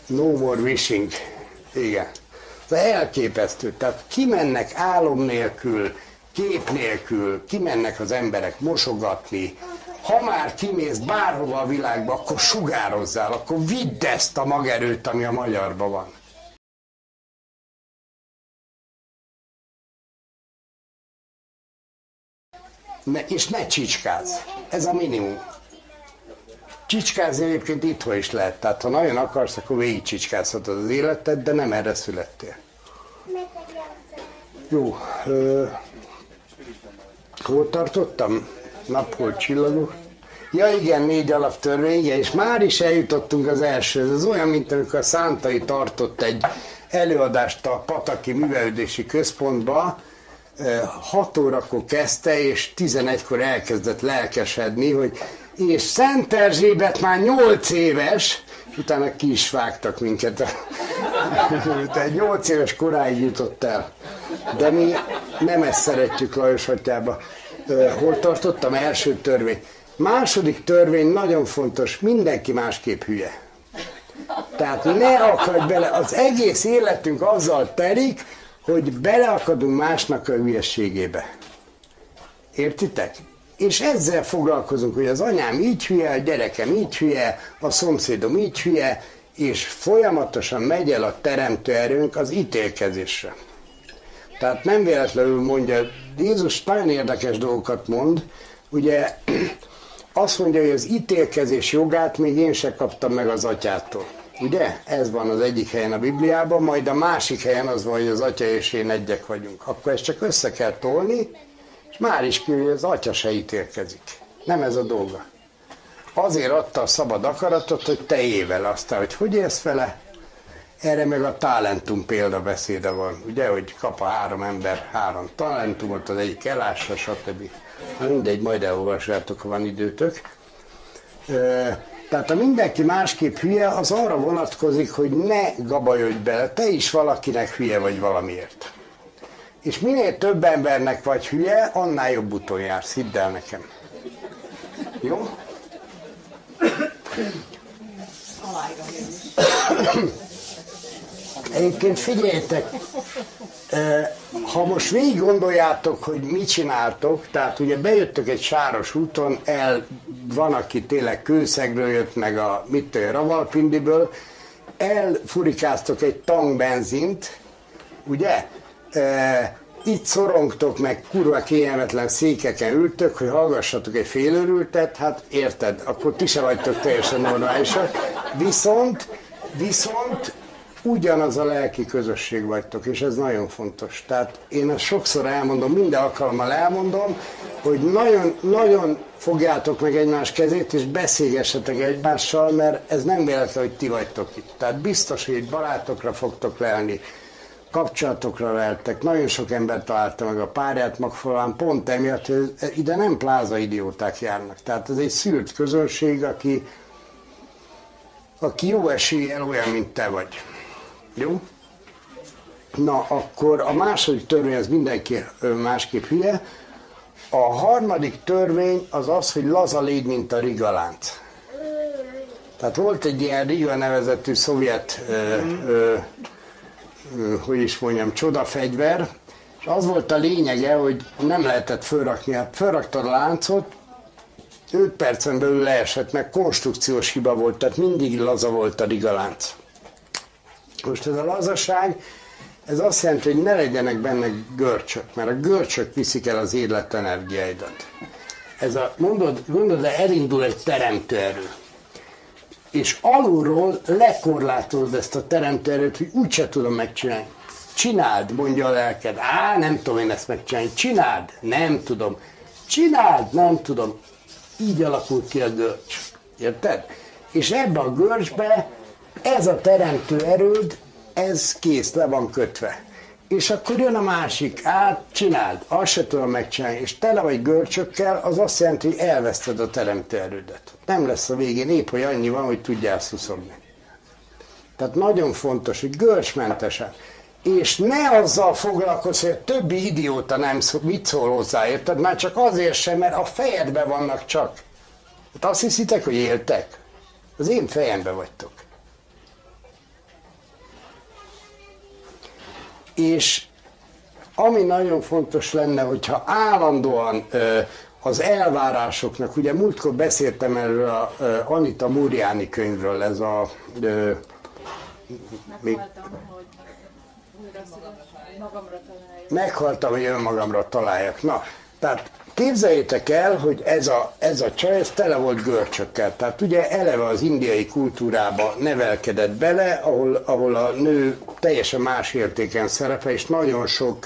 No more wishing. Igen. Ez elképesztő. Tehát kimennek álom nélkül, kép nélkül, kimennek az emberek mosogatni. Ha már kimész bárhova a világba, akkor sugározzál, akkor vidd ezt a magerőt, ami a magyarban van. És ne csicskázz. Ez a minimum. Csicskázni egyébként itthon is lehet. Tehát ha nagyon akarsz, akkor végig csicskázhatod az életed, de nem erre születtél. Jó. Hol tartottam? Naphol csillagok. Ja igen, 4 alaptörvény, és már is eljutottunk az elsőhez. Ez olyan, mint amikor a Szántai tartott egy előadást a Pataki Művelődési Központba, 6 órakor kezdte, és 11-kor elkezdett lelkesedni, hogy és Szent Erzsébet már 8 éves, utána ki is vágtak minket. Tehát 8 éves koráig jutott el. De mi nem ezt szeretjük Lajos atyába. Hol tartottam? Első törvény. Második törvény nagyon fontos, mindenki másképp hülye. Tehát ne akadj bele, az egész életünk azzal telik, hogy beleakadunk másnak a hülyeségébe. Értitek? És ezzel foglalkozunk, hogy az anyám így hülye, a gyerekem így hülye, a szomszédom így hülye, és folyamatosan megy el a teremtő erőnk az ítélkezésre. Tehát nem véletlenül mondja, Jézus nagyon érdekes dolgokat mond, ugye azt mondja, hogy az ítélkezés jogát még én se kaptam meg az atyától. Ugye? Ez van az egyik helyen a Bibliában, majd a másik helyen az van, hogy az atya és én egyek vagyunk. Akkor ezt csak össze kell tolni, és már is ki, hogy az atya se ítélkezik. Nem ez a dolga. Azért adta a szabad akaratot, hogy te ével, aztán, hogy hogy élsz vele. Erre meg a talentum példabeszéde van, ugye, hogy kap a három ember három talentumot, az egyik elássa, stb. Ha mindegy, majd elolvassátok, ha van időtök. Tehát ha mindenki másképp hülye, az arra vonatkozik, hogy ne gabajodj bele, te is valakinek hülye vagy valamiért. És minél több embernek vagy hülye, annál jobb úton jársz, hidd el nekem. Jó? Egyébként figyeljetek, ha most végig gondoljátok, hogy mit csináltok, tehát ugye bejöttök egy sáros úton, van, aki tényleg Kőszegről jött, meg a Ravalpindiből, elfurikáztok egy tankbenzint, ugye? Itt szorongtok meg, kurva kényelmetlen székeken ültök, hogy hallgassatok egy félőrültet, hát érted, akkor ti se vagytok teljesen normálisak. Viszont ugyanaz a lelki közösség vagytok, és ez nagyon fontos. Tehát én ezt sokszor elmondom, minden alkalommal elmondom, hogy nagyon fogjátok meg egymás kezét, és beszélgessetek egymással, mert ez nem véletlen, hogy ti vagytok itt. Tehát biztos, hogy barátokra fogtok lelni, kapcsolatokra leltek. Nagyon sok ember találta meg a párját Magfalván, pont emiatt, hogy ide nem plázaidióták járnak. Tehát ez egy szűrt közönség, aki jó eséllyel olyan, mint te vagy. Jó? Na, akkor a második törvény az mindenki másképp hülye. A harmadik törvény az az, hogy laza légy, mint a rigalánc. Tehát volt egy ilyen Riga nevezetű szovjet, hogy is mondjam, csodafegyver, és az volt a lényege, hogy nem lehetett fölrakni. Hát fölraktad a láncot, 5 percen belül leesett, meg konstrukciós hiba volt, tehát mindig laza volt a rigalánc. Most ez a lazaság, ez azt jelenti, hogy ne legyenek benne görcsök, mert a görcsök viszik el az életenergiáidat. Ez a, mondod, elindul egy teremtőerő. És alulról lekorlátozod ezt a teremtőerőt, hogy úgyse tudom megcsinálni. Csináld, mondja a lelked. Á, nem tudom én ezt megcsinálni. Csináld, nem tudom. Csináld, nem tudom. Így alakult ki a görcs. Érted? És ebbe a görcsbe ez a teremtő erőd, ez kész, le van kötve. És akkor jön a másik, át csináld, azt se tudom megcsinálni, és tele vagy görcsökkel, az azt jelenti, hogy elveszted a teremtő erődet. Nem lesz a végén épp, hogy annyi van, hogy tudjál szuszogni. Tehát nagyon fontos, hogy görcsmentesen. És ne azzal foglalkozz, hogy a többi idióta nem szól, mit szól hozzá, érted? Már csak azért sem, mert a fejedben vannak csak. Hát azt hiszitek, hogy éltek? Az én fejemben vagytok. És ami nagyon fontos lenne, hogyha állandóan az elvárásoknak, ugye múltkor beszéltem erről a Anita Múriani könyvről, ez a... Meghaltam, hogy önmagamra találjak. Na, tehát képzeljétek el, hogy ez a csaj, ez tele volt görcsökkel. Tehát ugye eleve az indiai kultúrába nevelkedett bele, ahol a nő teljesen más értéken szerepel, és nagyon sok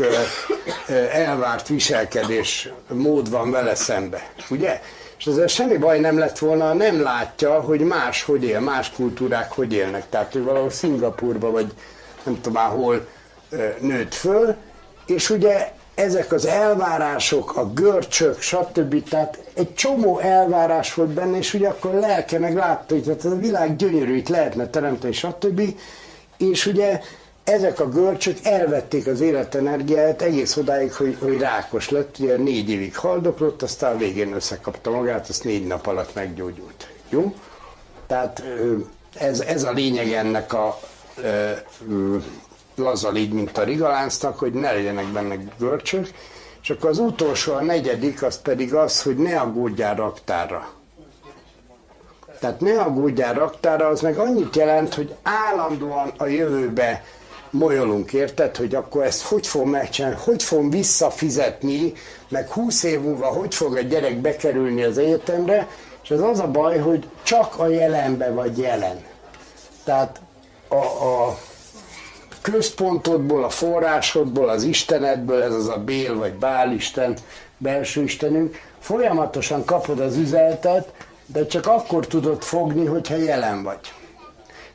elvárt viselkedés mód van vele szembe. Ugye? És ezzel semmi baj nem lett volna, nem látja, hogy más hogy él, más kultúrák hogy élnek. Tehát, hogy valahol Szingapúrba, vagy nem tudom már hol nőtt föl, és ugye ezek az elvárások, a görcsök, stb. Tehát egy csomó elvárás volt benne, és ugye akkor a lelke meg látta, hogy tehát ez a világ gyönyörű, itt lehetne teremteni, stb. És ugye ezek a görcsök elvették az életenergiáját egész odáig, hogy rákos lett, ugye 4 évig haldoklott, aztán végén összekapta magát, azt 4 nap alatt meggyógyult. Jó? Tehát ez a lényeg ennek a... laza légy, mint a rigaláncnak, hogy ne legyenek benne görcsök, és Csak az utolsó, a negyedik, az pedig az, hogy ne aggódjál raktára. Tehát ne aggódjál raktára, az meg annyit jelent, hogy állandóan a jövőbe molyolunk, érted? Hogy akkor ezt hogy fog megcsinálni, hogy fog visszafizetni, meg 20 év múlva hogy fog a gyerek bekerülni az egyetemre, és ez az a baj, hogy csak a jelenbe vagy jelen. Tehát a központodból, a forrásodból, az Istenedből, ez az a Bél vagy Bálisten, belső Istenünk, folyamatosan kapod az üzenetet, de csak akkor tudod fogni, hogyha jelen vagy.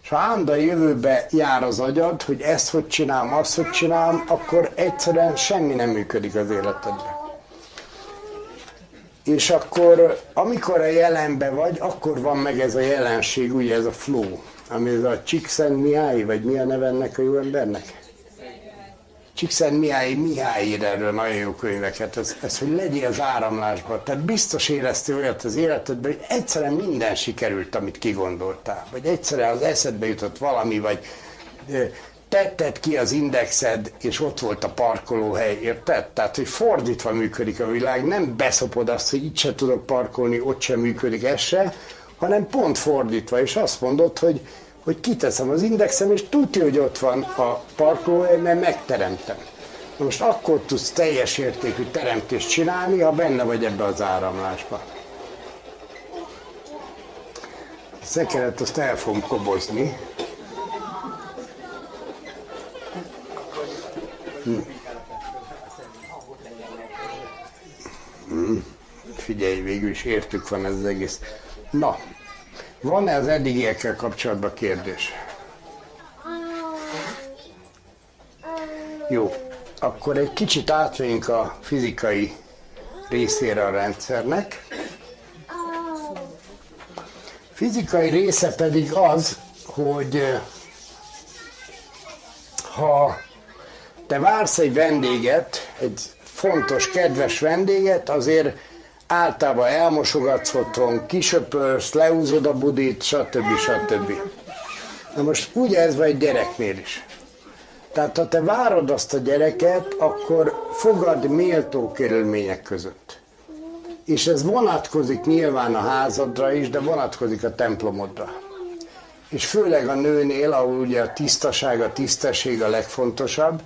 És ha állandóan jövőbe jár az agyad, hogy ezt hogy csinálom, azt hogy csinálom, akkor egyszerűen semmi nem működik az életedben. És akkor, amikor a jelenbe vagy, akkor van meg ez a jelenség, ugye ez a flow, ami ez a Csíkszent Mihály, vagy mi a neve ennek a jó embernek? Csíkszent Mihály ír erről nagyon jó könyveket, ez hogy legyél az áramlásban. Tehát biztos éreztél olyat az életedben, hogy egyszerűen minden sikerült, amit kigondoltál. Vagy egyszerűen az eszedbe jutott valami, vagy tetted ki az indexed, és ott volt a parkolóhely, érted? Tehát, hogy fordítva működik a világ, nem beszopod azt, hogy itt se tudok parkolni, ott sem működik, ez se, hanem pont fordítva, és azt mondod, hogy kiteszem az indexem, és tudja, hogy ott van a parkolóhely, mert megteremtem. Most akkor tudsz teljes értékű teremtést csinálni, ha benne vagy ebbe az áramlásba. A szekeret azt el fogom kobozni. Figyelj, végül is értük van ez az egész. Na, van-e az eddigiekkel kapcsolatban kérdés? Jó, akkor egy kicsit átvegyünk a fizikai részére a rendszernek. Fizikai része pedig az, hogy ha te vársz egy vendéget, egy fontos, kedves vendéget, azért általában elmosogatsz otthon, kisöpörsz, leúzod a budit, stb. Stb. Na most ugyanez vagy gyereknél is. Tehát ha te várod azt a gyereket, akkor fogad méltó körülmények között. És ez vonatkozik nyilván a házadra is, de vonatkozik a templomodra. És főleg a nőnél, ahol ugye a tisztaság, a tisztesség a legfontosabb,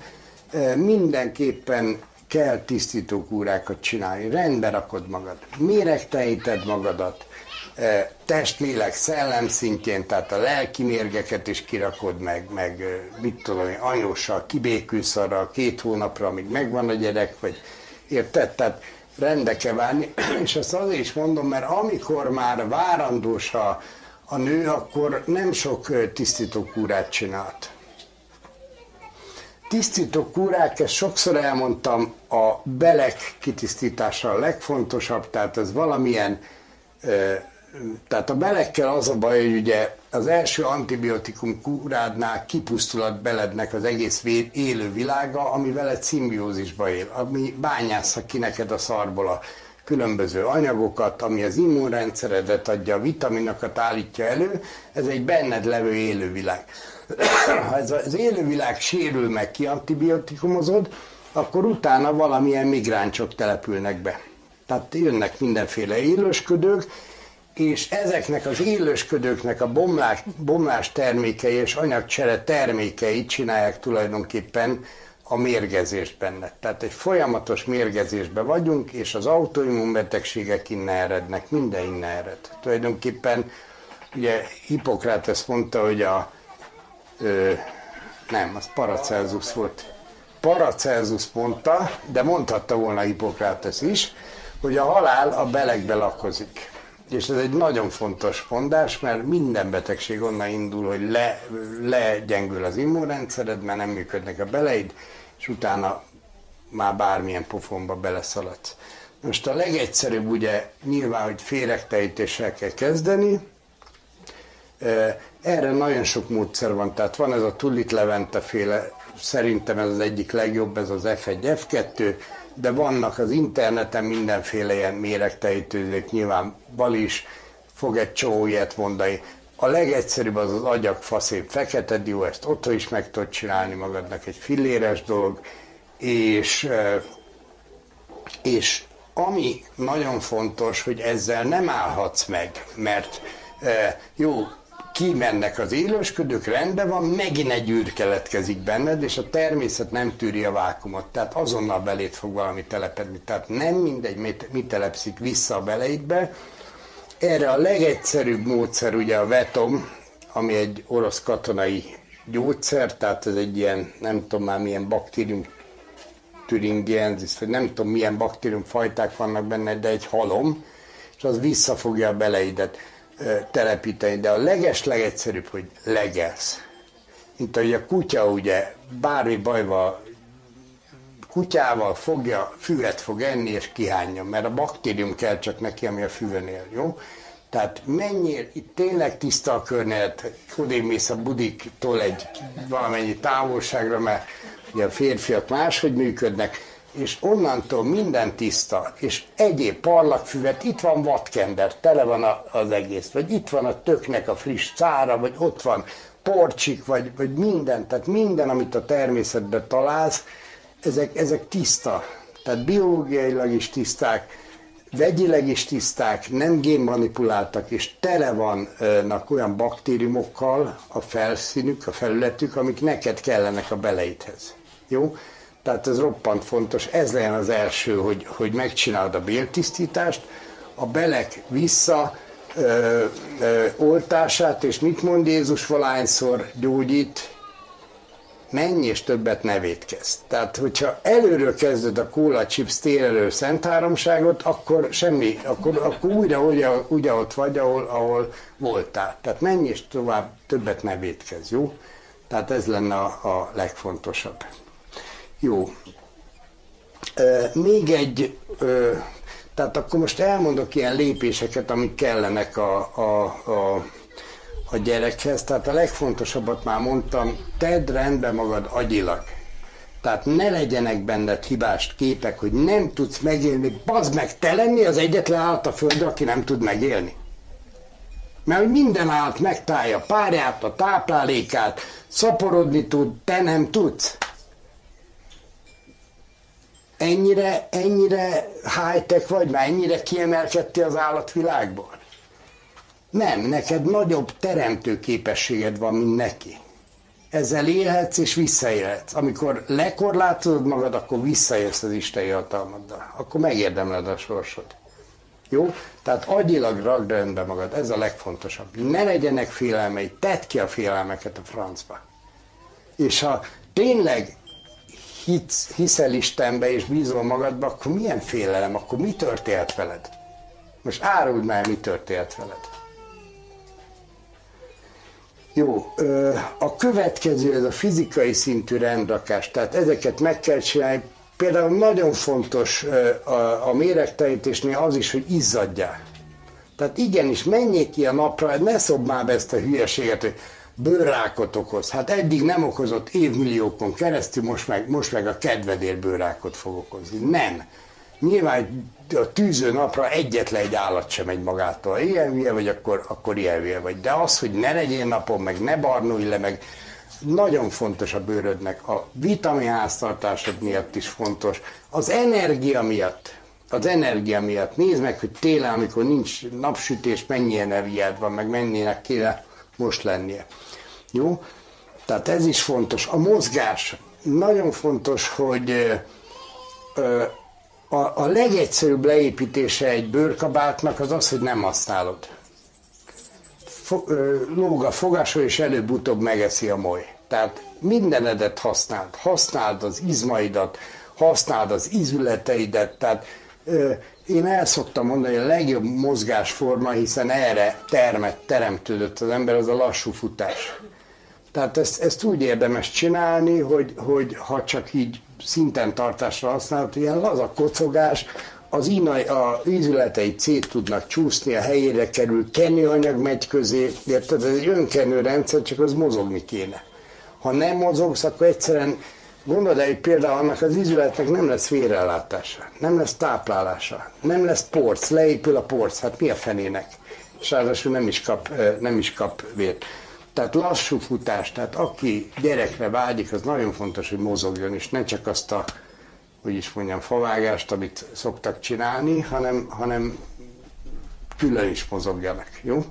mindenképpen kell tisztítókúrákat csinálni, rendbe rakod magad, méregteníted magadat, testlélek, szellem szintjén, tehát a lelki mérgeket is kirakod meg mit tudom én, anyóssal, kibékülsz arra 2 hónapra, amíg megvan a gyerek, vagy érted? Tehát rendbe kell várni, és azt azért is mondom, mert amikor már várandós a nő, akkor nem sok tisztítókúrát csinált. Tisztító kúrák, ezt sokszor elmondtam, a belek kitisztítása a legfontosabb, tehát ez valamilyen, tehát a belekkel az a baj, hogy ugye az első antibiotikum kúrádnál kipusztul a belednek az egész élő világa, ami veled szimbiózisba él, ami bányássza ki neked a szarból a különböző anyagokat, ami az immunrendszeredet adja, a vitaminokat állítja elő, ez egy benned levő élővilág. Ha ez az élővilág sérül meg, ki antibiotikumozod, akkor utána valamilyen migráncsok települnek be. Tehát jönnek mindenféle élősködők, és ezeknek az élősködőknek a bomlás termékei és anyagcsere termékei csinálják tulajdonképpen a mérgezést benne. Tehát egy folyamatos mérgezésben vagyunk, és az autoimmunbetegségek innen erednek, minden innen ered. Tulajdonképpen ugye Hippokratész mondta, hogy a az Paracelsus volt. Paracelsus mondta, de mondhatta volna Hippokratész is, hogy a halál a belekbe lakozik. És ez egy nagyon fontos mondás, mert minden betegség onnan indul, hogy legyengül az immunrendszered, mert nem működnek a beleid, és utána már bármilyen pofonba beleszaladsz. Most a legegyszerűbb ugye nyilván, hogy féregtejítéssel kell kezdeni. Erre nagyon sok módszer van, tehát van ez a Tullit Levente féle, szerintem ez az egyik legjobb, ez az F1, F2, de vannak az interneten mindenféle ilyen méregtejtőzők, nyilván Bali is fog egy csomó ilyet mondani. A legegyszerűbb az az agyagfaszép fekete dió, ezt otthon is meg tudod csinálni magadnak, egy filléres dolog, és És ami nagyon fontos, hogy ezzel nem állhatsz meg, mert jó, kimennek az élősködők, rendben van, megint egy űr keletkezik benned, és a természet nem tűri a vákumot, tehát azonnal beléd fog valami telepedni, tehát nem mindegy, mi telepszik vissza a beleidbe. Erre a legegyszerűbb módszer ugye a VETOM, ami egy orosz katonai gyógyszer, tehát ez egy ilyen, nem tudom már milyen baktérium thuringiensis, vagy nem tudom milyen baktériumfajták vannak benne, de egy halom, és az visszafogja a beleidet telepíteni, de a legegyszerűbb, hogy legelsz. Mint ahogy a kutya ugye bármi bajval, kutyával fogja, füvet fog enni és kihányja, mert a baktérium kell csak neki, ami a füvön él, jó? Tehát menjél, itt tényleg tiszta a környezet, odémész a budiktól egy valamennyi távolságra, mert ugye a férfiak máshogy működnek, és onnantól minden tiszta, és egyéb parlagfüvet, itt van vadkender, tele van az egész, vagy itt van a töknek a friss cára, vagy ott van porcsik, vagy minden, tehát minden, amit a természetben találsz, ezek tiszta, tehát biológiailag is tiszták, vegyileg is tiszták, nem génmanipuláltak, és tele vannak olyan baktériumokkal a felszínük, a felületük, amik neked kellenek a beleidhez. Jó? Tehát ez roppant fontos, ez legyen az első, hogy megcsináld a béltisztítást, a belek visszaoltását, és mit mond Jézus valahányszor gyógyít? Menj és többet ne vétkezz. Tehát, hogyha előről kezded a kóla, chips, térelő szent háromságot, akkor semmi, akkor újra ugye ott vagy, ahol voltál. Tehát menj és tovább többet ne vétkezz, jó? Tehát ez lenne a legfontosabb. Jó. Még egy, tehát akkor most elmondok ilyen lépéseket, amik kellenek a gyerekhez. Tehát a legfontosabbat már mondtam, tedd rendbe magad agyilag. Tehát ne legyenek benned hibás képek, hogy nem tudsz megélni, bazd meg, te lenni az egyetlen állat a földre, aki nem tud megélni. Mert minden állat megtalálja a párját, a táplálékát, szaporodni tud, te nem tudsz. Ennyire high-tech vagy, már ennyire kiemelkedtél az állatvilágból? Nem, neked nagyobb teremtő képességed van, mint neki. Ezzel élhetsz és visszaélhetsz. Amikor lekorlátozod magad, akkor visszaélsz az isteni hatalmaddal. Akkor megérdemled a sorsod. Jó? Tehát agyilag ragd rendbe magad, ez a legfontosabb. Ne legyenek félelmei, tedd ki a félelmeket a francba. És ha tényleg hiszel Istenbe és bízol magadba, akkor milyen félelem, akkor mi történt veled? Most áruld már, mi történt veled. Jó, a következő ez a fizikai szintű rendrakás, tehát ezeket meg kell csinálni. Például nagyon fontos a méregterítésnél az is, hogy izzadjál. Tehát igenis, menjél ki a napra, ne szobd már be ezt a hülyeséget, hogy bőrrákot okoz. Hát eddig nem okozott évmilliókon keresztül, most meg a kedvedért bőrrákot fog okozni. Nem. Nyilván a tűző napra egyetlen egy állat sem megy magától. Ilyen vagy, akkor ilyen vagy. De az, hogy ne legyél napon, meg ne barnulj le, meg nagyon fontos a bőrödnek. A vitaminháztartásod miatt is fontos. Az energia miatt. Az energia miatt. Nézd meg, hogy télen, amikor nincs napsütés, mennyi energiád van, meg mennének kéne most lennie. Jó? Tehát ez is fontos. A mozgás. Nagyon fontos, hogy a legegyszerűbb leépítése egy bőrkabátnak az az, hogy nem használod. Lóg a fogasod, és előbb-utóbb megeszi a moly. Tehát mindenedet használd. Használd az izmaidat, használd az izületeidet. Tehát én el szoktam mondani, a legjobb mozgásforma, hiszen erre teremtődött az ember, az a lassú futás. Tehát ezt úgy érdemes csinálni, hogy ha csak így szinten tartásra használható, ilyen laza kocogás, az ízületei szét tudnak csúszni, a helyére kerül, kenőanyag megy közé, érted? Ez egy önkenő rendszer, csak az mozogni kéne. Ha nem mozogsz, akkor egyszerűen gondolod el, hogy például annak az ízületnek nem lesz vérellátása, nem lesz táplálása, nem lesz porc, leépül a porc, hát mi a fenének? És ráadásul nem is kap vért. Tehát lassú futás, tehát aki gyerekre vágyik, az nagyon fontos, hogy mozogjon, és ne csak azt a hogy is mondjam, favágást, amit szoktak csinálni, hanem külön is mozogjanak, jó?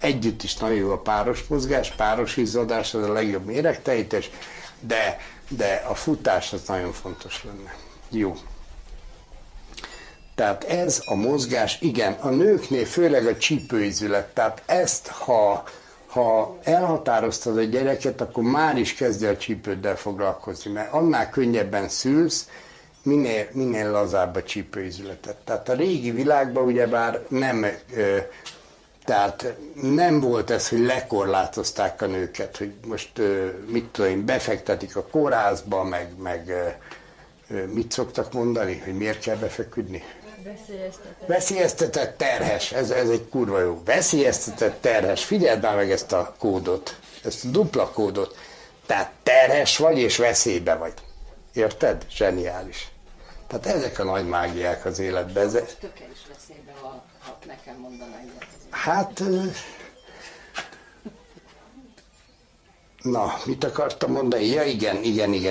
Együtt is nagyon jó a páros mozgás, páros izzadás, az a legjobb méregtejtés, de a futás az nagyon fontos lenne. Jó. Tehát ez a mozgás, igen, a nőknél főleg a csípőizület, tehát ezt, ha elhatároztad a gyereket, akkor már is kezdj a csípőddel foglalkozni, mert annál könnyebben szülsz, minél lazább a csípőizületet. Tehát a régi világban ugyebár nem volt ez, hogy lekorlátozták a nőket, hogy most mit tudom én, befektetik a kórházba, meg mit szoktak mondani, hogy miért kell befeküdni? Veszélyeztetett terhes, ez egy kurva jó. Veszélyeztetett terhes, figyeld már meg ezt a kódot, ezt a dupla kódot. Tehát terhes vagy és veszélybe vagy. Érted? Zseniális. Tehát ezek a nagy mágiák az életben. Most töke is veszélybe, ha nekem mondaná ilyet. Hát... Na, mit akartam mondani? Ja,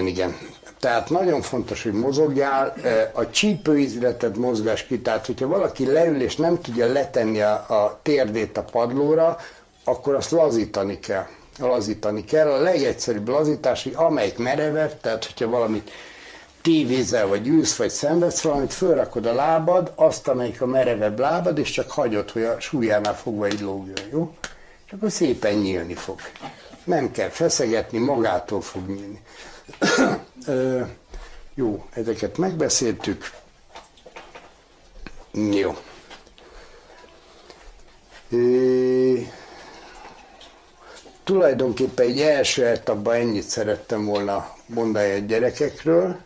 igen. Tehát nagyon fontos, hogy mozogjál, a csípőizületed mozgás ki, tehát hogyha valaki leül és nem tudja letenni a térdét a padlóra, akkor azt lazítani kell. A legegyszerűbb lazítás, hogy amelyik merevet, tehát hogyha valamit tévézel, vagy ülsz, vagy szenvedsz valamit, fölrakod a lábad, azt, amelyik a merevebb lábad, és csak hagyod, hogy a súlyánál fogva így lógjon, jó? És akkor szépen nyílni fog. Nem kell feszegetni, magától fog nyílni. Jó, ezeket megbeszéltük. Jó. Tulajdonképpen egy első etapban ennyit szerettem volna mondani a gyerekekről,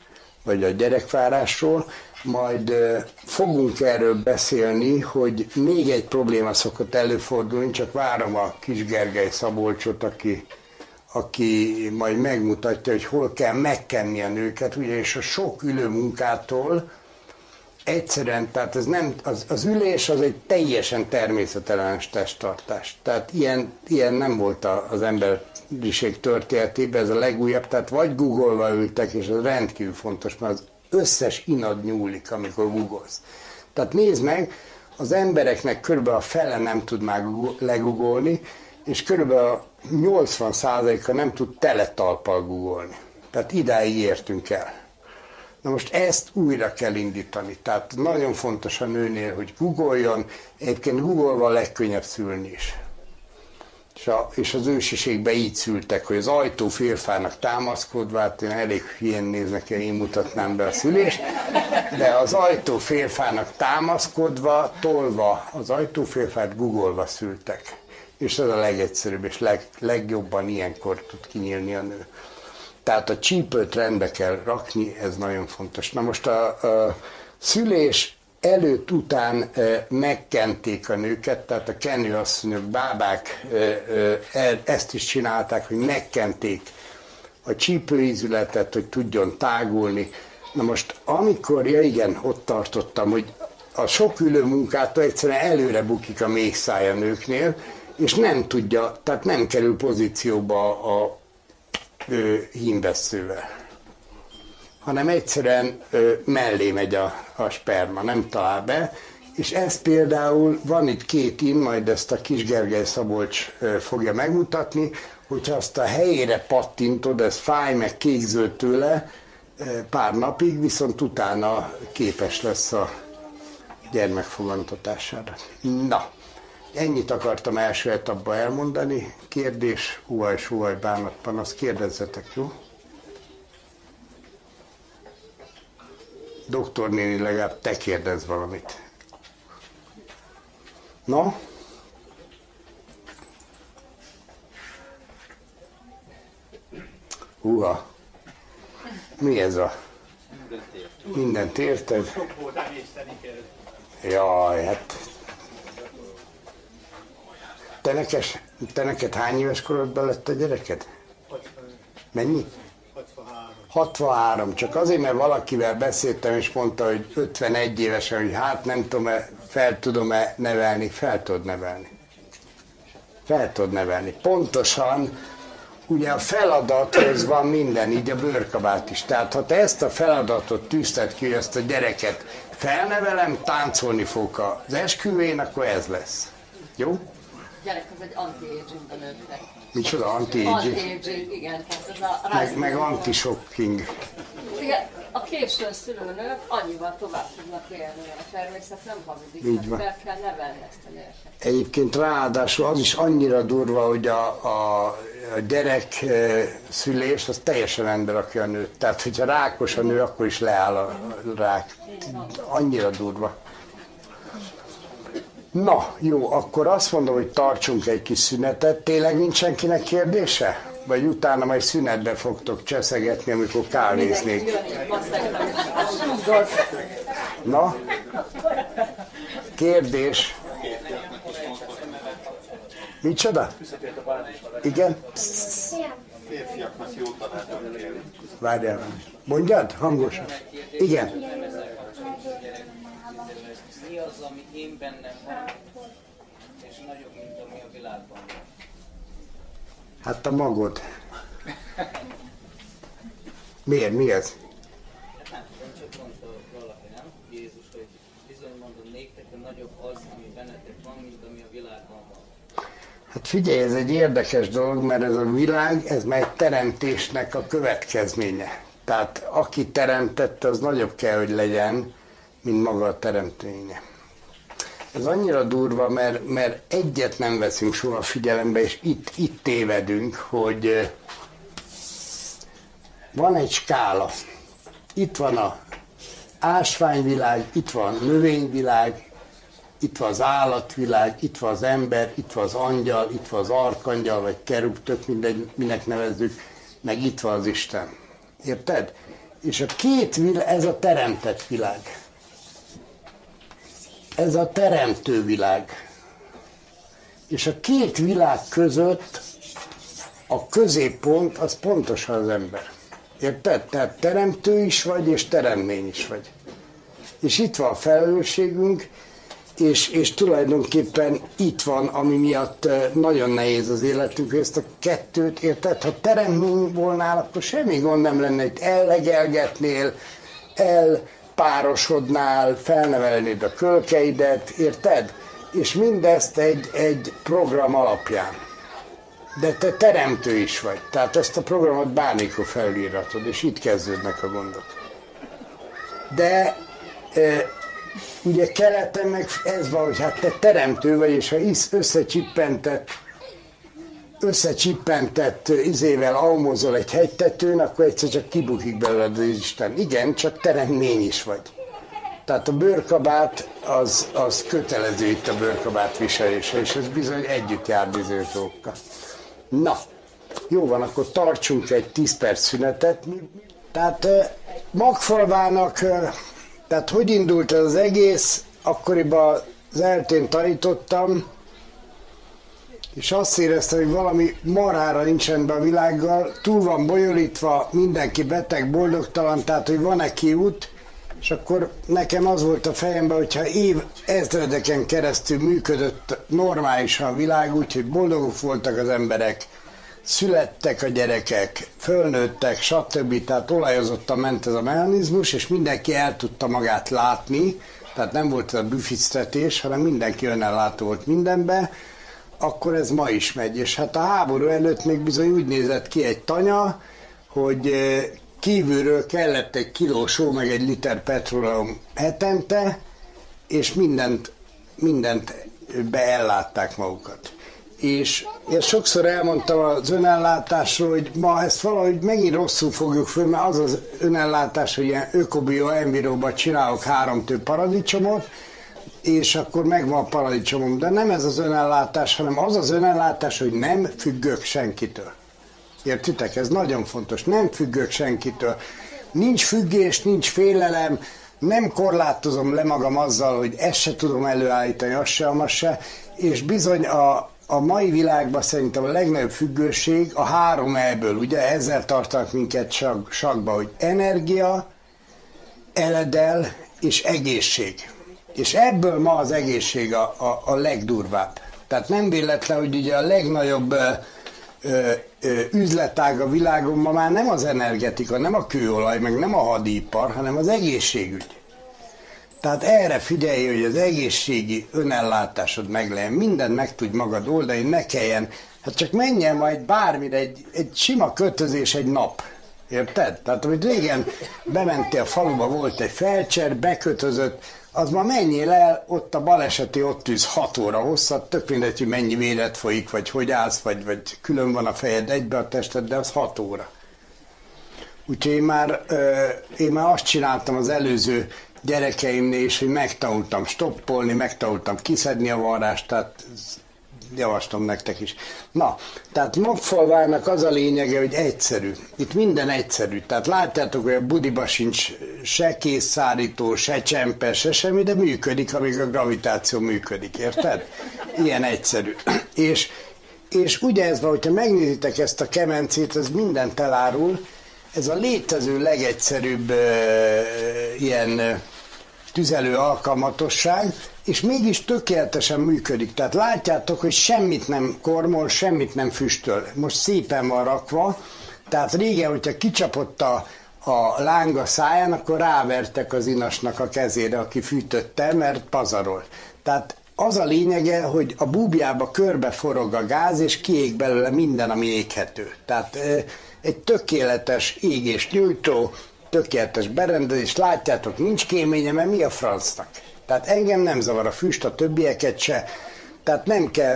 vagy a gyerekvárásról, majd fogunk erről beszélni, hogy még egy probléma szokott előfordulni, csak várom a kis Gergely Szabolcsot, aki majd megmutatja, hogy hol kell megkenni a nőket, ugyanis a sok ülő munkától egyszerűen, tehát ez nem, az ülés az egy teljesen természetellenes testtartás. Tehát ilyen nem volt az emberiség történetében, ez a legújabb, tehát vagy googolva ültek, és ez rendkívül fontos, mert az összes inad nyúlik, amikor googolsz. Tehát nézd meg, az embereknek körülbelül a fele nem tud már legugolni, és körülbelül a 80%-a nem tud teletalppal googolni. Tehát idáig értünk el. Na most ezt újra kell indítani. Tehát nagyon fontos a nőnél, hogy googoljon. Egyébként googolva a legkönnyebb szülni is. És az ősiségben így szültek, hogy az ajtó félfának támaszkodva, hát én elég hülyén néznek, én mutatnám be a szülést, de az ajtó félfának támaszkodva, tolva az ajtófélfát, googolva szültek. És ez a legegyszerűbb, és legjobban ilyenkor tud kinyílni a nő. Tehát a csípőt rendbe kell rakni, ez nagyon fontos. Na most a szülés előtt-után megkenték a nőket, tehát a kenőasszonyok, bábák ezt is csinálták, hogy megkenték a csípőizületet, hogy tudjon tágulni. Na most amikor, ott tartottam, hogy a sok ülő munkától egyszerűen előre bukik a méhszáj a nőknél, és nem tudja, tehát nem kerül pozícióba a hímvesszővel, hanem egyszerűen mellé megy a sperma, nem talál be, és ez például, van itt két im, majd ezt a kis Gergely Szabolcs fogja megmutatni, hogyha azt a helyére pattintod, ez fáj, meg kékzöld tőle pár napig, viszont utána képes lesz a gyermek fogantatására. Na! Ennyit akartam első etapban elmondani. Kérdés, óhaj, bánat, panasz, kérdezzetek, jó? Doktornéni, legalább te kérdezz valamit. Na? Húha! Mi ez a... Mindent érted? Sok voltál észteni kérdez. Jaj, hát... Te neked hány éves korodban lett a gyereked? 63. Mennyi? 63. 63. Csak azért, mert valakivel beszéltem, és mondta, hogy 51 évesen, hogy hát nem tudom-e, fel tudom-e nevelni. Fel tudod nevelni. Pontosan Ugye a feladathoz van minden, így a bőrkabát is. Tehát ha te ezt a feladatot tűzted ki, ezt a gyereket felnevelem, táncolni fog az esküvén, akkor ez lesz. Jó? A gyerek az egy anti-agingben nőttek. Micsoda anti-aging? Anti-aging, igen. Meg anti-shocking. A későn szülőnök annyival tovább tudnak élni, a természet nem hazudik, mert fel kell nevelni ezt a gyereket. Egyébként ráadásul az is annyira durva, hogy a gyerek szülés az teljesen rendbe rakja a nőt. Tehát, hogyha rákos a nő, akkor is leáll a rák. Annyira durva. Na, jó, akkor azt mondom, hogy tartsunk egy kis szünetet. Tényleg nincs senkinek kérdése? Vagy utána majd szünetbe fogtok cseszegetni, amikor kávéznék. Na? Kérdés? Micsoda? Igen? Férfiaknak jó tanácsot kérni. Várjál. Mondjad? Hangosan. Igen. Mi az, ami én bennem van, és nagyobb, mint ami a világban van? Hát a magod. Miért? Mi ez? Hát nem csak mondta valaki, nem? Jézus, hogy bizony mondom néktek, de nagyobb az, ami bennetek van, mint ami a világban van. Hát figyelj, ez egy érdekes dolog, mert ez a világ, ez már teremtésnek a következménye. Tehát aki teremtette, az nagyobb kell, hogy legyen, mint maga a teremtménye. Ez annyira durva, mert egyet nem veszünk soha figyelembe, és itt tévedünk, hogy van egy skála. Itt van az ásványvilág, itt van a növényvilág, itt van az állatvilág, itt van az ember, itt van az angyal, itt van az arkangyal, vagy kerub, tök mindegy, minek nevezzük, meg itt van az Isten. Érted? És a két világ, ez a teremtett világ. Ez a teremtő világ. És a két világ között a középpont az pontosan az ember. Érted? Tehát teremtő is vagy, és teremtmény is vagy. És itt van a felelősségünk, és tulajdonképpen itt van, ami miatt nagyon nehéz az életünk, ezt a kettőt, érted? Ha teremtmény volnál, akkor semmi gond nem lenne, itt ellegelgetnél, párosodnál, felnevelnéd a kölkeidet, érted? És mindezt egy program alapján. De te teremtő is vagy. Tehát ezt a programot bármikor felíratod, és itt kezdődnek a gondok. De ugye keleten meg ez van, hogy hát te teremtő vagy, és ha összecsippentett izével almozol egy hegytetőn, akkor egyszer csak kibukik belőled az Isten. Igen, csak teremtmény is vagy. Tehát a bőrkabát, az kötelező itt a bőrkabát viselése, és ez bizony együtt jár bizonyos dolgokkal. Na, jó van, akkor tartsunk egy 10 perc szünetet. Tehát Magfalvának, tehát hogy indult ez az egész, akkoriban az eltén tanítottam, és azt éreztem, hogy valami marhára nincsen be a világgal, túl van bonyolítva, mindenki beteg, boldogtalan, tehát hogy van-e kiút, és akkor nekem az volt a fejemben, hogyha évezredeken keresztül működött normálisan a világ, úgyhogy boldogok voltak az emberek, születtek a gyerekek, fölnőttek, stb. Tehát olajozottan ment ez a mechanizmus, és mindenki el tudta magát látni, tehát nem volt ez a büfisztetés, hanem mindenki önellátó volt mindenben, akkor ez ma is megy. És hát a háború előtt még bizony úgy nézett ki egy tanya, hogy kívülről kellett 1 kiló só, meg 1 liter petróleum hetente, és mindent beellátták magukat. És én sokszor elmondtam az önellátásról, hogy ma ezt valahogy megint rosszul fogjuk föl, mert az az önellátás, hogy ilyen ökobio-enviróban csinálok 3 tő paradicsomot, és akkor megvan a paradicsomom. De nem ez az önellátás, hanem az az önellátás, hogy nem függök senkitől. Értitek? Ez nagyon fontos. Nem függök senkitől. Nincs függés, nincs félelem, nem korlátozom le magam azzal, hogy ezt se tudom előállítani, azt se, és bizony a mai világban szerintem a legnagyobb függőség a 3 E-ből, ugye ezzel tartanak minket sakba, hogy energia, eledel és egészség. És ebből ma az egészség a legdurvább. Tehát nem véletlen, hogy ugye a legnagyobb üzletág a világon ma már nem az energetika, nem a kőolaj, meg nem a hadipar, hanem az egészségügy. Tehát erre figyelj, hogy az egészségi önellátásod meg legyen, mindent meg tudj magad oldani, ne kelljen, hát csak menjen majd bármire, egy sima kötözés egy nap. Érted? Tehát, hogy régen bementél a faluba, volt egy felcser, bekötözött, az ma menjél el, ott a baleseti, ott tűz 6 óra hosszat, tök mindegy, hogy mennyi véret folyik, vagy hogy állsz, vagy külön van a fejed egybe a tested, de az 6 óra. Úgyhogy én már azt csináltam az előző gyerekeimnél is, hogy megtanultam stoppolni, megtanultam kiszedni a varrást, tehát javaslom nektek is. Na, tehát Magfalvának az a lényege, hogy egyszerű. Itt minden egyszerű. Tehát látjátok, hogy a budiba sincs se készszárító, se csempe, se semmi, de működik, amíg a gravitáció működik. Érted? Ilyen egyszerű. És ugye ez van, hogyha megnézitek ezt a kemencét, ez mindent elárul. Ez a létező legegyszerűbb ilyen tüzelő alkalmatosság, és mégis tökéletesen működik. Tehát látjátok, hogy semmit nem kormol, semmit nem füstöl. Most szépen van rakva, tehát régen, hogyha kicsapott a láng a száján, akkor rávertek az inasnak a kezére, aki fűtötte, mert pazarol. Tehát az a lényege, hogy a búbjába körbe forog a gáz, és kiég belőle minden, ami éghető. Tehát egy tökéletes égés nyújtó, tökéletes berendezés, látjátok, nincs kéménye, mert mi a francnak? Tehát engem nem zavar a füst, a többieket se, tehát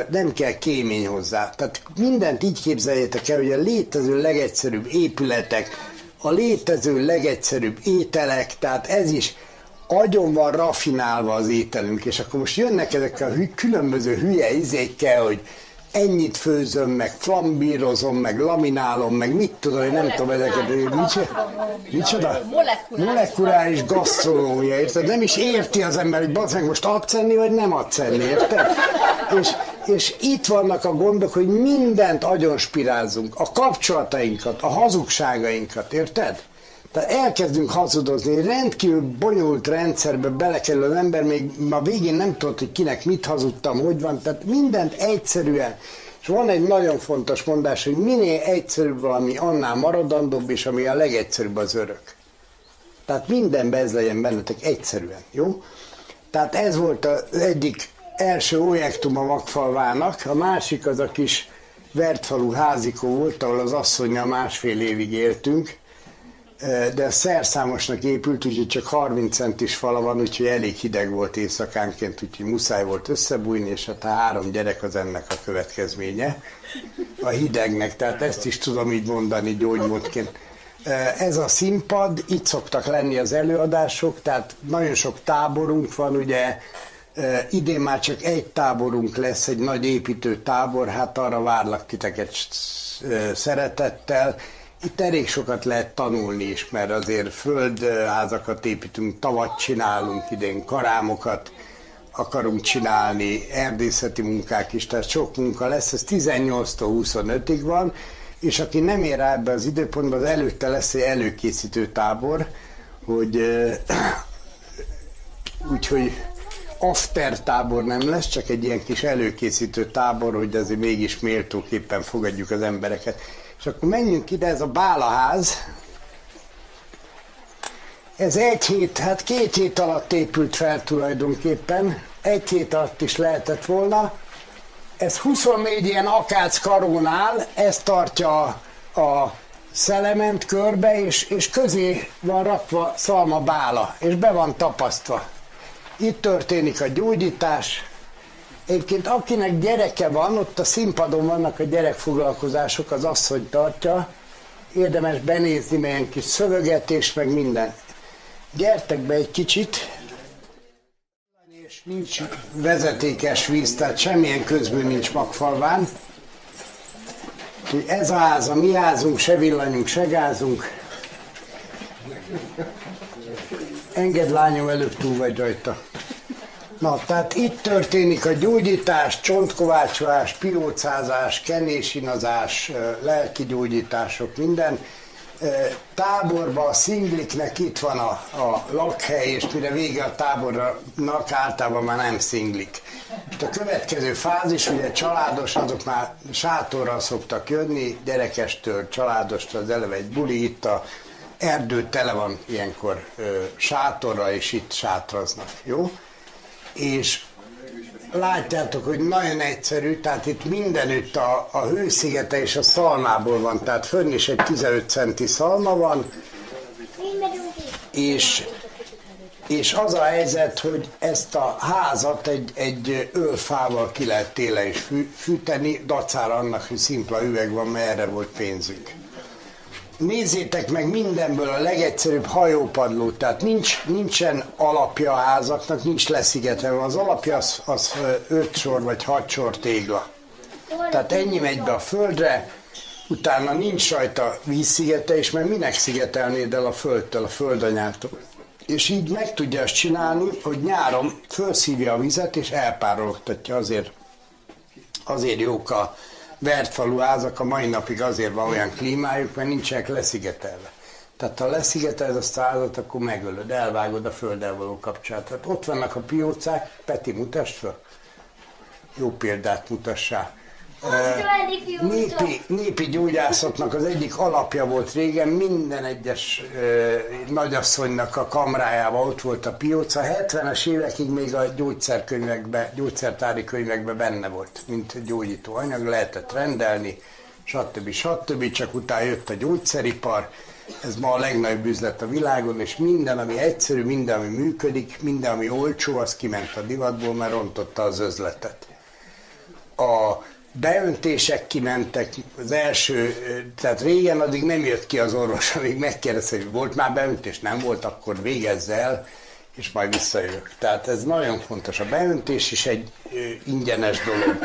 nem kell kémény hozzá. Tehát mindent így képzeljétek el, hogy a létező legegyszerűbb épületek, a létező legegyszerűbb ételek, tehát ez is agyon van rafinálva az ételünk, és akkor most jönnek ezek a különböző hülye izékkel, hogy ennyit főzöm, meg flambírozom, meg laminálom, meg mit tudom, hogy nem tudom ezeket. Micsoda? Molekuláris gasztronómia, érted? Nem is érti az ember, hogy bazd meg, most adsz enni, vagy nem adsz enni, érted? És itt vannak a gondok, hogy mindent agyonspirázunk, a kapcsolatainkat, a hazugságainkat, érted? Tehát elkezdünk hazudozni, rendkívül bonyolult rendszerbe belekerül az ember, még ma végén nem tudott, hogy kinek mit hazudtam, hogy van, tehát mindent egyszerűen. És van egy nagyon fontos mondás, hogy minél egyszerűbb valami, annál maradandóbb, és ami a legegyszerűbb az örök. Tehát mindenben ez legyen bennetek egyszerűen, jó? Tehát ez volt az egyik első projektum a Magfalvának, a másik az a kis Vertfalu házikó volt, ahol az asszonnyal 1,5 évig éltünk, de szerszámosnak épült, úgyhogy csak 30 centis fala van, úgyhogy elég hideg volt éjszakánként, úgyhogy muszáj volt összebújni, és hát a 3 gyerek az ennek a következménye, a hidegnek, tehát ezt is tudom így mondani gyógymódként. Ez a színpad, itt szoktak lenni az előadások, tehát nagyon sok táborunk van, ugye idén már csak egy táborunk lesz, egy nagy építő tábor, hát arra várlak titeket szeretettel. Itt elég sokat lehet tanulni is, mert azért földházakat építünk, tavat csinálunk idén, karámokat akarunk csinálni, erdészeti munkák is, tehát sok munka lesz, ez 18-tól 25-ig van, és aki nem ér rá ebbe az időpontban, az előtte lesz egy előkészítő tábor, úgyhogy after tábor nem lesz, csak egy ilyen kis előkészítő tábor, hogy azért mégis méltóképpen fogadjuk az embereket. És akkor menjünk ide, ez a bálaház. Ez 1 hét, hát 2 hét alatt épült fel tulajdonképpen. 1 hét alatt is lehetett volna. Ez 24 ilyen akác karónál, ez tartja a szelement körbe, és közé van rakva szalma bála, és be van tapasztva. Itt történik a gyógyítás. Egyébként akinek gyereke van, ott a színpadon vannak a gyerekfoglalkozások, az asszony tartja. Érdemes benézni, melyen kis szövögetés, meg minden. Gyertek be egy kicsit. És nincs vezetékes víz, tehát semmilyen közmű nincs Magfalván. Ez a ház, a mi házunk, se villanyunk, se gázunk. Engedd lányom, előbb túl vagy rajta. Na, tehát itt történik a gyógyítás, csontkovácsolás, piócázás, kenésínazás, lelki gyógyítások, minden. táborban a szingliknek itt van a lakhely, és mire vége a tábornak általában már nem szinglik. A következő fázis, ugye családos, azok már sátorral szoktak jönni, gyerekestől családostól, az eleve egy buli, itt a erdő tele van ilyenkor sátorra, és itt sátraznak, jó? És látjátok, hogy nagyon egyszerű, tehát itt mindenütt a hőszigete és a szalmából van, tehát fönn is egy 15 centi szalma van, és az a helyzet, hogy ezt a házat egy ölfával ki lehet télen is fűteni, dacára annak, hogy szimpla üveg van, mert erre volt pénzünk. Nézzétek meg mindenből a legegyszerűbb hajópadlót, tehát nincsen alapja a házaknak, nincs leszigetelve, az alapja az 5 sor vagy 6 sor tégla. Tehát ennyi megy be a földre, utána nincs rajta vízszigete, és mert minek szigetelnéd el a földtől, a földanyától. És így meg tudja azt csinálni, hogy nyáron felszívja a vizet és elpárologtatja, azért jók a vertfalu házak, a mai napig azért van olyan klímájuk, mert nincsenek leszigetelve. Tehát ha leszigeteled azt a házat, akkor megölöd, elvágod a földdel való kapcsolatot. Hát ott vannak a piócák, Peti, mutasd föl. Jó példát mutassál. Népi gyógyászatnak az egyik alapja volt régen, minden egyes nagyasszonynak a kamrájában ott volt a pióca, 70-es évekig még a gyógyszertári könyvekben benne volt, mint gyógyító anyag, lehetett rendelni, stb. Csak utána jött a gyógyszeripar, ez ma a legnagyobb üzlet a világon, és minden, ami egyszerű, minden, ami működik, minden, ami olcsó, az kiment a divatból, mert rontotta az özletet. A beöntések kimentek, az első, tehát régen addig nem jött ki az orvos, amíg megkérdezte, hogy volt már beöntés, nem volt, akkor végezz el, és majd visszajövök. Tehát ez nagyon fontos, a beöntés is egy ingyenes dolog.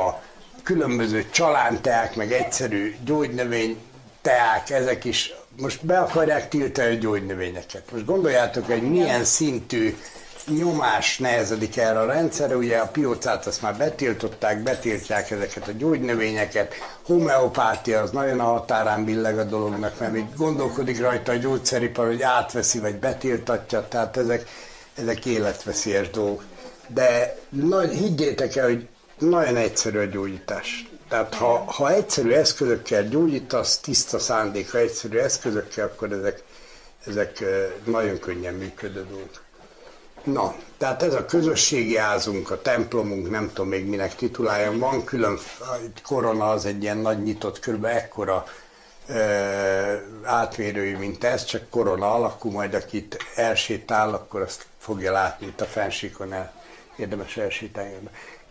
A különböző csalánteák, meg egyszerű gyógynövényteák, ezek is most be akarják tiltani a gyógynövényeket. Most gondoljátok, hogy milyen szintű nyomás nehezedik erre a rendszerre, ugye a piócát azt már betiltották, betiltják ezeket a gyógynövényeket, homeopátia az nagyon a határán billeg a dolognak, mert még gondolkodik rajta a gyógyszeripar, hogy átveszi vagy betiltatja, tehát ezek életveszélyes dolgok. De higgyétek el, hogy nagyon egyszerű a gyógyítás. Tehát ha egyszerű eszközökkel gyógyítasz, tiszta szándék, ha egyszerű eszközökkel, akkor ezek nagyon könnyen működő dolgok. Na, tehát ez a közösségi házunk, a templomunk, nem tudom még minek tituláljam, van külön, korona az egy ilyen nagy nyitott, kb. Ekkora átmérőjű, mint ez, csak korona alakú, majd aki itt elsétál, akkor azt fogja látni itt a fensíkon, érdemes elsétálni.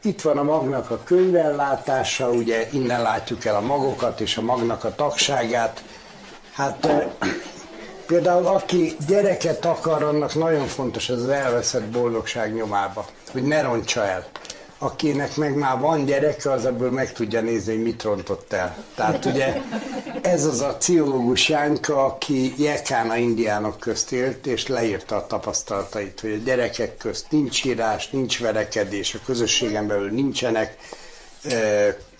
Itt van a magnak a könyvellátása, ugye innen látjuk el a magokat és a magnak a tagságát. Hát... például aki gyereket akar, annak nagyon fontos ez az elveszett boldogság nyomába, hogy ne rontsa el. Akinek meg már van gyereke, az ebből meg tudja nézni, hogy mit rontott el. Tehát ugye ez az a pszichológus Jánka, aki Jekána indiánok közt élt, és leírta a tapasztalatait, hogy a gyerekek közt nincs írás, nincs verekedés, a közösségen belül nincsenek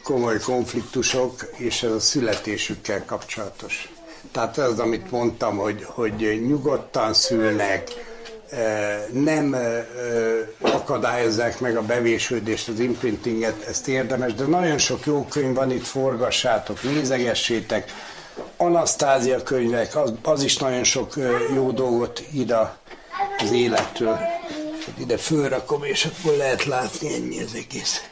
komoly konfliktusok, és ez a születésükkel kapcsolatos. Tehát az, amit mondtam, hogy nyugodtan szülnek, nem akadályozzák meg a bevésődést, az imprintinget, ezt érdemes, de nagyon sok jó könyv van itt, forgassátok, nézegessétek. Anasztázia könyvek, az is nagyon sok jó dolgot ír az életről. Ide fölrakom, és akkor lehet látni, ennyi az egész.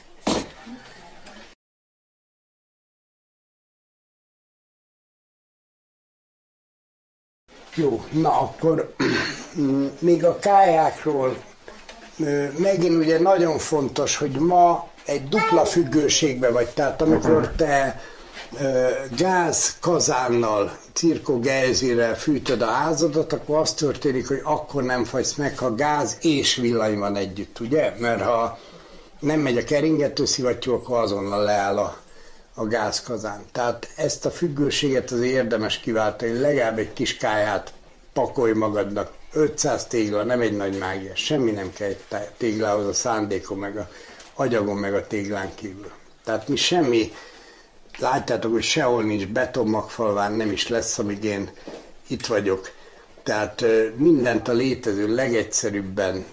Jó, na akkor még a kályákról, megint ugye nagyon fontos, hogy ma egy dupla függőségbe vagy, tehát amikor te gázkazánnal, cirkogejzirrel fűtöd a házadat, akkor az történik, hogy akkor nem fagysz meg, ha gáz és villany van együtt, ugye? Mert ha nem megy a keringető szivattyú, akkor azonnal leáll a gázkazán. Tehát ezt a függőséget azért érdemes kiváltani, legalább egy kis kályát pakolj magadnak. 500 tégla, nem egy nagy mágia, semmi nem kell egy téglához, a szándékon, meg a agyagon, meg a téglán kívül. Tehát mi semmi Látjátok, hogy sehol nincs beton Magfalván, nem is lesz, amíg én itt vagyok. Tehát mindent a létező legegyszerűbben,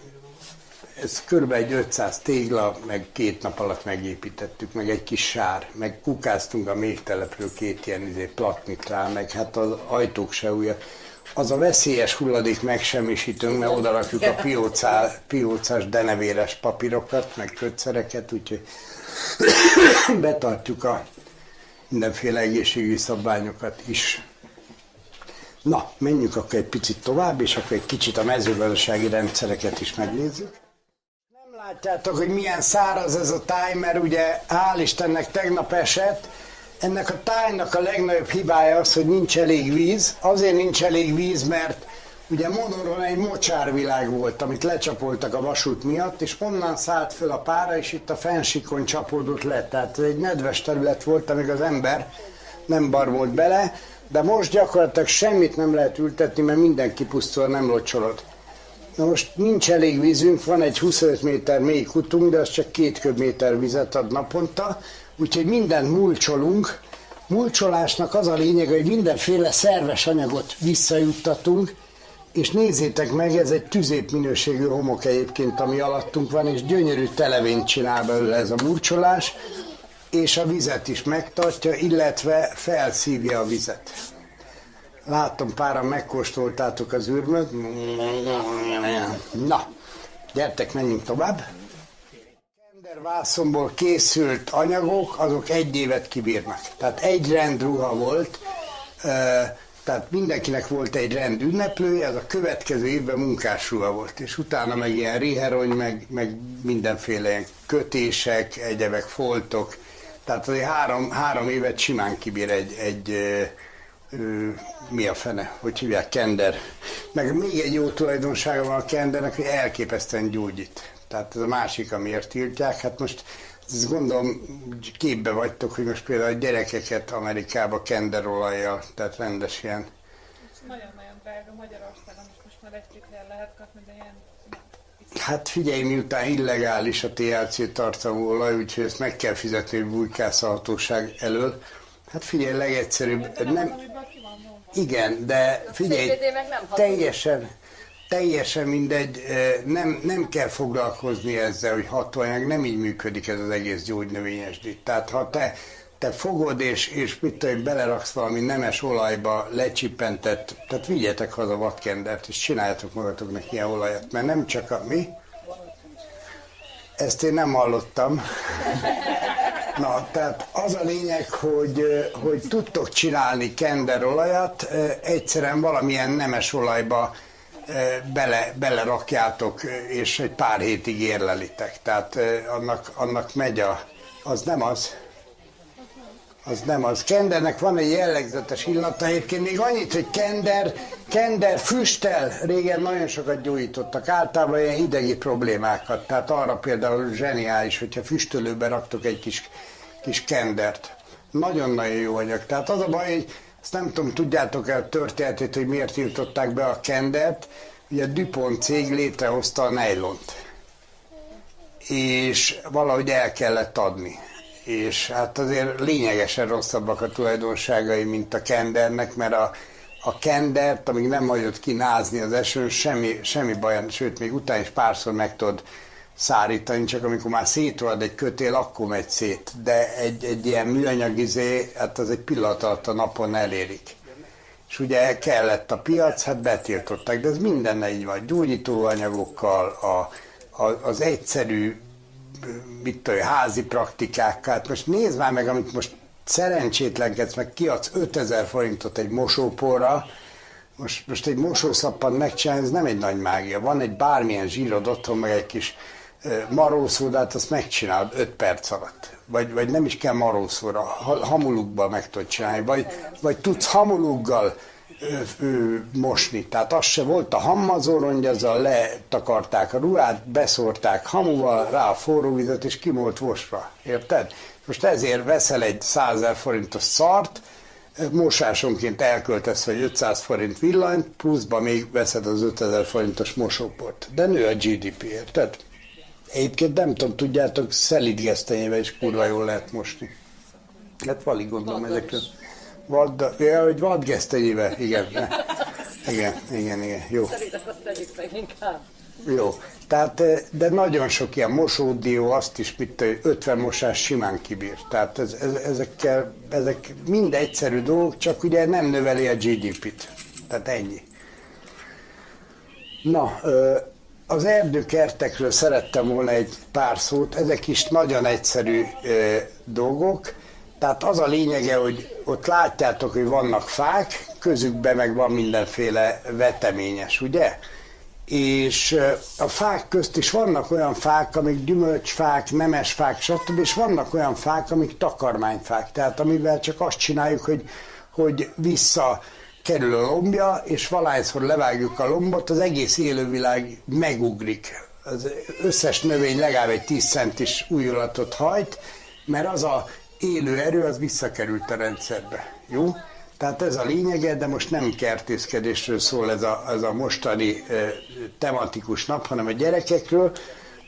ez kb. egy 500 tégla, meg 2 nap alatt megépítettük, meg egy kis sár, meg kukáztunk a méhtelepről 2 ilyen platnitrál, meg hát az ajtók se újak. Az a veszélyes hulladék megsemmisítünk, mert oda rakjuk a piócás denevéres papírokat, meg kötszereket, úgyhogy betartjuk a mindenféle egészségügyi szabványokat is. Na, menjünk akkor egy picit tovább, és akkor egy kicsit a mezőgazdasági rendszereket is megnézzük. Nem látjátok, hogy milyen száraz ez a táj, mert ugye hál' Istennek tegnap esett. Ennek a tájnak a legnagyobb hibája az, hogy nincs elég víz. Azért nincs elég víz, mert ugye Modorron egy mocsárvilág volt, amit lecsapoltak a vasút miatt, és onnan szállt föl a pára, és itt a fensikon csapódott le. Tehát ez egy nedves terület volt, amíg az ember nem barbolt bele, de most gyakorlatilag semmit nem lehet ültetni, mert minden kipusztul, nem locsolod. Na most nincs elég vízünk, van egy 25 méter mély kutunk, de az csak 2 köbméter vizet ad naponta, úgyhogy mindent mulcsolunk. Mulcsolásnak az a lényeg, hogy mindenféle szerves anyagot visszajuttatunk, és nézzétek meg, ez egy tüzép minőségű homok egyébként, ami alattunk van, és gyönyörű televényt csinál belőle ez a mulcsolás, és a vizet is megtartja, illetve felszívja a vizet. Látom, páran megkóstoltátok az ürmöt. Na, gyertek, menjünk tovább. Kendervászomból készült anyagok, azok 1 évet kibírnak. Tehát 1 rendruha volt, tehát mindenkinek volt egy rend ünneplője, ez a következő évben munkásruha volt, és utána meg ilyen riherony, meg mindenféle ilyen kötések, egyebek, foltok. Tehát azért 3 évet simán kibír egy mi a fene, hogy hívják, kender. Meg még egy jó tulajdonsága van a kendernek, hogy elképesztően gyógyít. Tehát ez a másik, amiért tiltják. Hát most ezt gondolom képbe vagytok, hogy most például a gyerekeket Amerikába kenderolajjal, tehát rendes ilyen. Ez nagyon-nagyon drága Magyarországon, most már egy kétnél lehet kapni, de ilyen... Hát figyelj, miután illegális a THC tartalmú olaj, úgyhogy ezt meg kell fizetni, hogy bújkász a hatóság elől. Hát figyelj, legegyszerűbb... Nem... Igen, de figyelj, teljesen mindegy, nem kell foglalkozni ezzel, hogy hatóanyag, nem így működik ez az egész gyógynövényesdít. Tehát ha te fogod és mit tudom, beleraksz valami nemes olajba, lecsippentett, tehát vigyetek haza vadkendert, és csináljátok magatoknak ilyen olajat, mert nem csak a mi. Ezt én nem hallottam. Na, tehát az a lényeg, hogy tudtok csinálni kenderolajat, egyszerűen valamilyen nemes olajba belerakjátok, és egy pár hétig érlelitek. Tehát annak megy az nem az. Az nem az. Kendernek van egy jellegzetes illata, egyébként még annyit, hogy kender füsttel. Régen nagyon sokat gyújtottak, általában ilyen idegi problémákat. Tehát arra például zseniális, hogyha füstölőbe raktok egy kis kendert. Nagyon-nagyon jó anyag. Tehát az a baj, hogy azt nem tudom, tudjátok el a történetét, hogy miért tiltották be a kendert. Ugye a DuPont cég létrehozta a nejlont. És valahogy el kellett adni. És hát azért lényegesen rosszabbak a tulajdonságai, mint a kendernek, mert a kendert, amíg nem hagyod kinázni az esőn, semmi baj, sőt, még utána is párszor meg tudod szárítani, csak amikor már szétrohad egy kötél, akkor megy szét. De egy ilyen műanyag izé, hát az egy pillanat alatt a napon elérik. És ugye kellett a piac, hát betiltották, de ez mindenne így van, gyógyítóanyagokkal, az egyszerű, mit tudom, házi praktikákkal. Hát most nézd már meg, amit most szerencsétlenkedsz, meg kiadsz 5000 forintot egy mosóporra, most egy mosószappant megcsinálni, ez nem egy nagy mágia. Van egy bármilyen zsírod otthon, meg egy kis marószódát, azt megcsinálod 5 perc alatt. Vagy nem is kell marószóra, hamulukban meg tudod csinálni, vagy tudsz hamuluggal mosni. Tehát az se volt a hammazórongy, azzal letakarták a ruhát, beszórták hamuval, rá a forró vizet, és ki volt mosva. Érted? Most ezért veszel egy 100 000 forintos szart, mosásonként elköltesz, vagy 500 forint villanyt, pluszba még veszed az 5000 forintos mosóport. De nő a GDP, érted? Egyébként nem tudom, tudjátok, szelidgesztenyével is kurva jól lehet mosni. Hát valig gondolom ezekről. Vadgesztenyével, igen. Igen, jó. Szerintem azt tegyük meg inkább. Jó, tehát, de nagyon sok ilyen mosódió, azt is, mint 50 mosás simán kibír. Tehát ezek mind egyszerű dolgok, csak ugye nem növeli a GDP-t. Tehát ennyi. Na, az erdőkertekről szerettem volna egy pár szót, ezek is nagyon egyszerű dolgok. Tehát az a lényege, hogy ott látjátok, hogy vannak fák, közükben meg van mindenféle veteményes, ugye? És a fák közt is vannak olyan fák, amik gyümölcsfák, nemesfák, stb. És vannak olyan fák, amik takarmányfák. Tehát amivel csak azt csináljuk, hogy visszakerül a lombja, és valahányszor levágjuk a lombot, az egész élővilág megugrik. Az összes növény legalább egy 10 centis újulatot hajt, mert az a élő erő, az visszakerült a rendszerbe. Jó? Tehát ez a lényege, de most nem kertészkedésről szól ez a mostani tematikus nap, hanem a gyerekekről.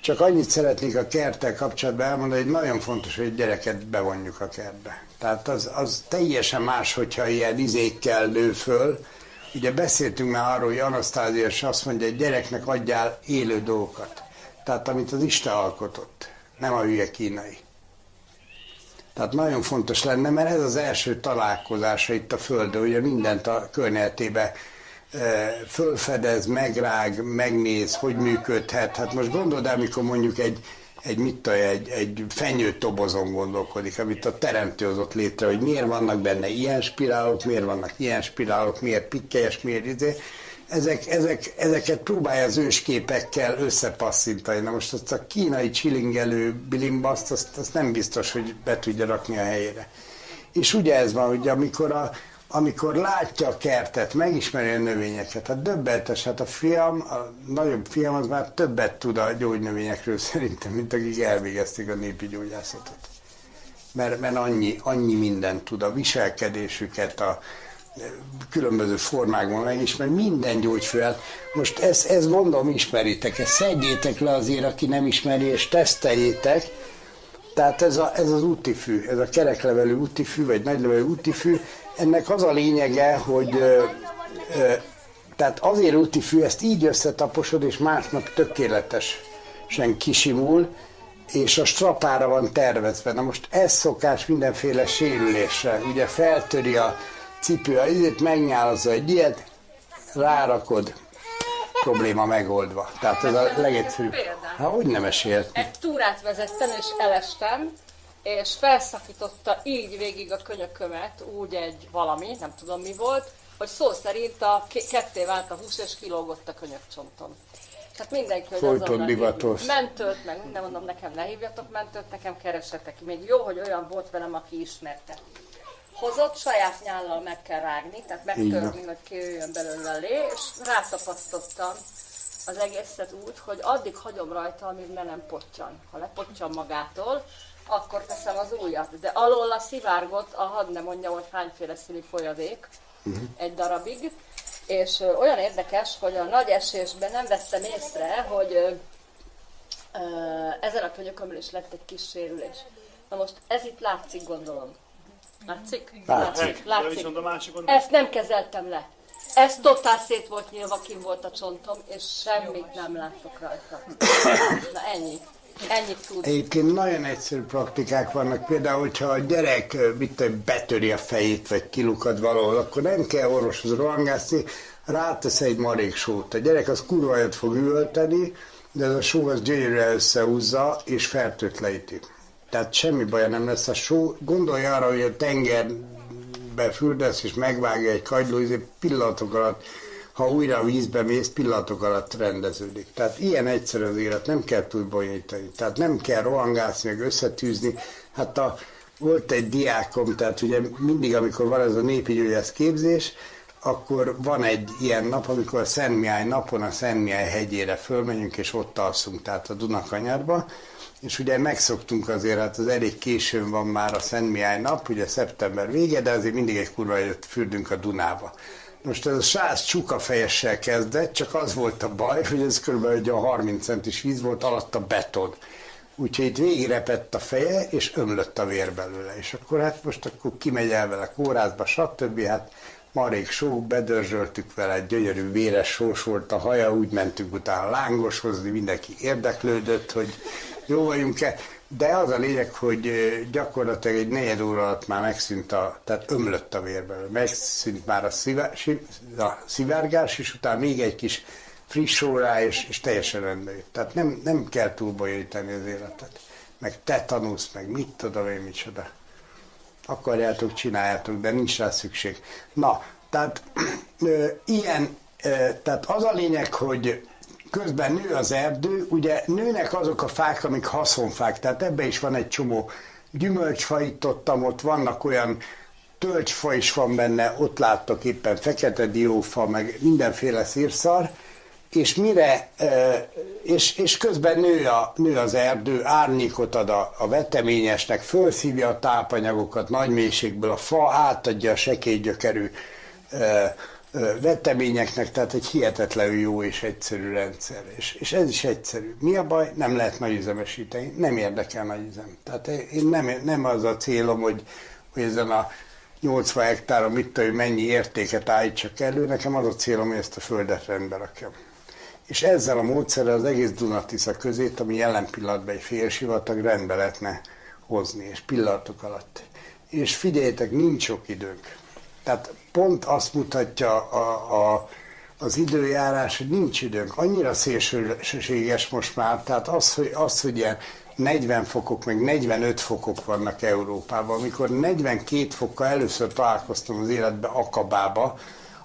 Csak annyit szeretnék a kerttel kapcsolatban elmondani, hogy nagyon fontos, hogy gyereket bevonjuk a kertbe. Tehát az teljesen más, hogyha ilyen izékkel nő föl. Ugye beszéltünk már arról, hogy Anasztázia is azt mondja, hogy gyereknek adjál élő dolgokat. Tehát amit az Isten alkotott, nem a hülye kínai. Tehát nagyon fontos lenne, mert ez az első találkozása itt a Földön, ugye mindent a környezetébe fölfedez, megrág, megnéz, hogy működhet. Hát most gondold el, mikor mondjuk egy fenyőtobozon gondolkodik, amit a teremtő hozott létre, hogy miért vannak benne ilyen spirálok, miért vannak ilyen spirálok, miért pikkelyes, miért izé. Ezeket próbálja az ősképekkel összepasszintani. Na most azt a kínai csilingelő bilimbaszt, azt nem biztos, hogy be tudja rakni a helyére. És ugye ez van, hogy amikor látja a kertet, megismeri a növényeket, hát döbbenetes, hát a fiam, a nagyobb fiam az már többet tud a gyógynövényekről szerintem, mint akik elvégezték a népi gyógyászatot. Mert annyi mindent tud, a viselkedésüket, a különböző formákban megismer, minden gyógyfőáll. Most ezt gondolom ismeritek, ezt szedjétek le azért, aki nem ismeri, és teszteljétek. Tehát ez az útifű, ez a kereklevelű útifű, vagy nagylevelű útifű, ennek az a lényege, hogy tehát azért útifű, ezt így összetaposod, és másnap tökéletesen kisimul, és a strapára van tervezve. Na most ez szokás mindenféle sérülésre, ugye feltöri a cipő, a izét, megnyálazza egy ilyet, rárakod, probléma megoldva. Tehát ez a legegyszerűbb. Hát hogy nem esélyed? Egy túrát vezettem és elestem, és felszakította így végig a könyökömet, úgy egy valami, nem tudom mi volt, hogy szó szerint a ketté vált a hús, és kilógott a könyökcsontom. Tehát mindenki, hogy azonnal mentőt, meg nem mondom, nekem ne hívjatok mentőt, nekem keresetek. Még jó, hogy olyan volt velem, aki ismerte. Hozott, saját nyállal meg kell rágni, tehát megtörni, hogy kijöjjön belőle lé, és rátapasztottam az egészet úgy, hogy addig hagyom rajta, amíg ne nem pottyan. Ha lepottyan magától, akkor teszem az újat. De alól a szivárgott, hadd ne mondjam, hogy hányféle színű folyadék egy darabig, és olyan érdekes, hogy a nagy esésben nem vettem észre, hogy ezen a könyökömről is lett egy kis sérülés. Na most ez itt látszik, gondolom. Látszik. Ezt nem kezeltem le. Ez totál szét volt nyilva, kim volt a csontom, és semmit nem láttok rajta. Na ennyi. Ennyit tud. Egyébként nagyon egyszerű praktikák vannak. Például, hogyha a gyerek betöri a fejét, vagy kilukad valahol, akkor nem kell orvoshoz rohangászni, rátesz egy marék sót. A gyerek az kurva jót fog üvölteni, de ez a só az gyönyörűen összehúzza, és fertőt leíti. Tehát semmi baja nem lesz a só. Gondolj arra, hogy a tengerbe fürdesz és megvágja egy kagyló, és pillanatok alatt, ha újra a vízbe mész, pillanatok alatt rendeződik. Tehát ilyen egyszerű az élet, nem kell túlbonyolítani. Tehát nem kell rohangászni, meg összetűzni. Hát volt egy diákom, tehát ugye mindig, amikor van ez a népi gyógyász képzés, akkor van egy ilyen nap, amikor a Szentmihály napon a Szentmihály-hegyére fölmegyünk, és ott alszunk, tehát a Dunakanyárba. És ugye megszoktunk azért, hát az elég későn van már a Szentmihály nap, ugye szeptember vége, de azért mindig egy kurva jött fürdünk a Dunába. Most ez a srác csukafejessel kezdett, csak az volt a baj, hogy ez kb. Egy 30 centis víz volt, alatt a beton. Úgyhogy itt végigrepett a feje, és ömlött a vér belőle. És akkor hát most akkor kimegy el vele kórházba, stb. Hát marék sok, bedörzsöltük vele, gyönyörű véres sós volt a haja, úgy mentünk utána lángoshozni, mindenki érdeklődött, hogy jó vagyunk-e. De az a lényeg, hogy gyakorlatilag egy negyed óra alatt már megszűnt tehát ömlött a vér belőle. Megszűnt már a szivárgás, és utána még egy kis friss órá, és teljesen rendbe jött. Tehát nem kell túl bonyolítani az életet. Meg te tanulsz, meg mit tudom én, micsoda. Akarjátok, csináljátok, de nincs rá szükség. Na, tehát tehát az a lényeg, hogy közben nő az erdő, ugye nőnek azok a fák, amik haszonfák, tehát ebbe is van egy csomó gyümölcsfa, itt ott vannak olyan tölgyfa is van benne, ott láttok éppen fekete diófa, meg mindenféle szírszar, és mire, és közben nő az erdő, árnyékot ad a veteményesnek, fölszívja a tápanyagokat nagy mélységből, a fa átadja a sekélygyökerű veteményeknek, tehát egy hihetetlenül jó és egyszerű rendszer. És ez is egyszerű. Mi a baj? Nem lehet nagyüzemesíteni, nem érdekel nagyüzem. Tehát én nem az a célom, hogy ezen a 80 hektáron mit tudom, mennyi értéket állítsak elő, nekem az a célom, hogy ezt a földet rendbe rakjam. És ezzel a módszerrel az egész Dunatisza közét, ami jelen pillanatban egy félsivatag, rendbe lehetne hozni, és pillanatok alatt. És figyeljétek, nincs sok időnk. Tehát pont azt mutatja az időjárás, hogy nincs időnk. Annyira szélsőséges most már, tehát az, hogy ilyen 40 fokok, meg 45 fokok vannak Európában. Amikor 42 fokkal először találkoztam az életben Akabába,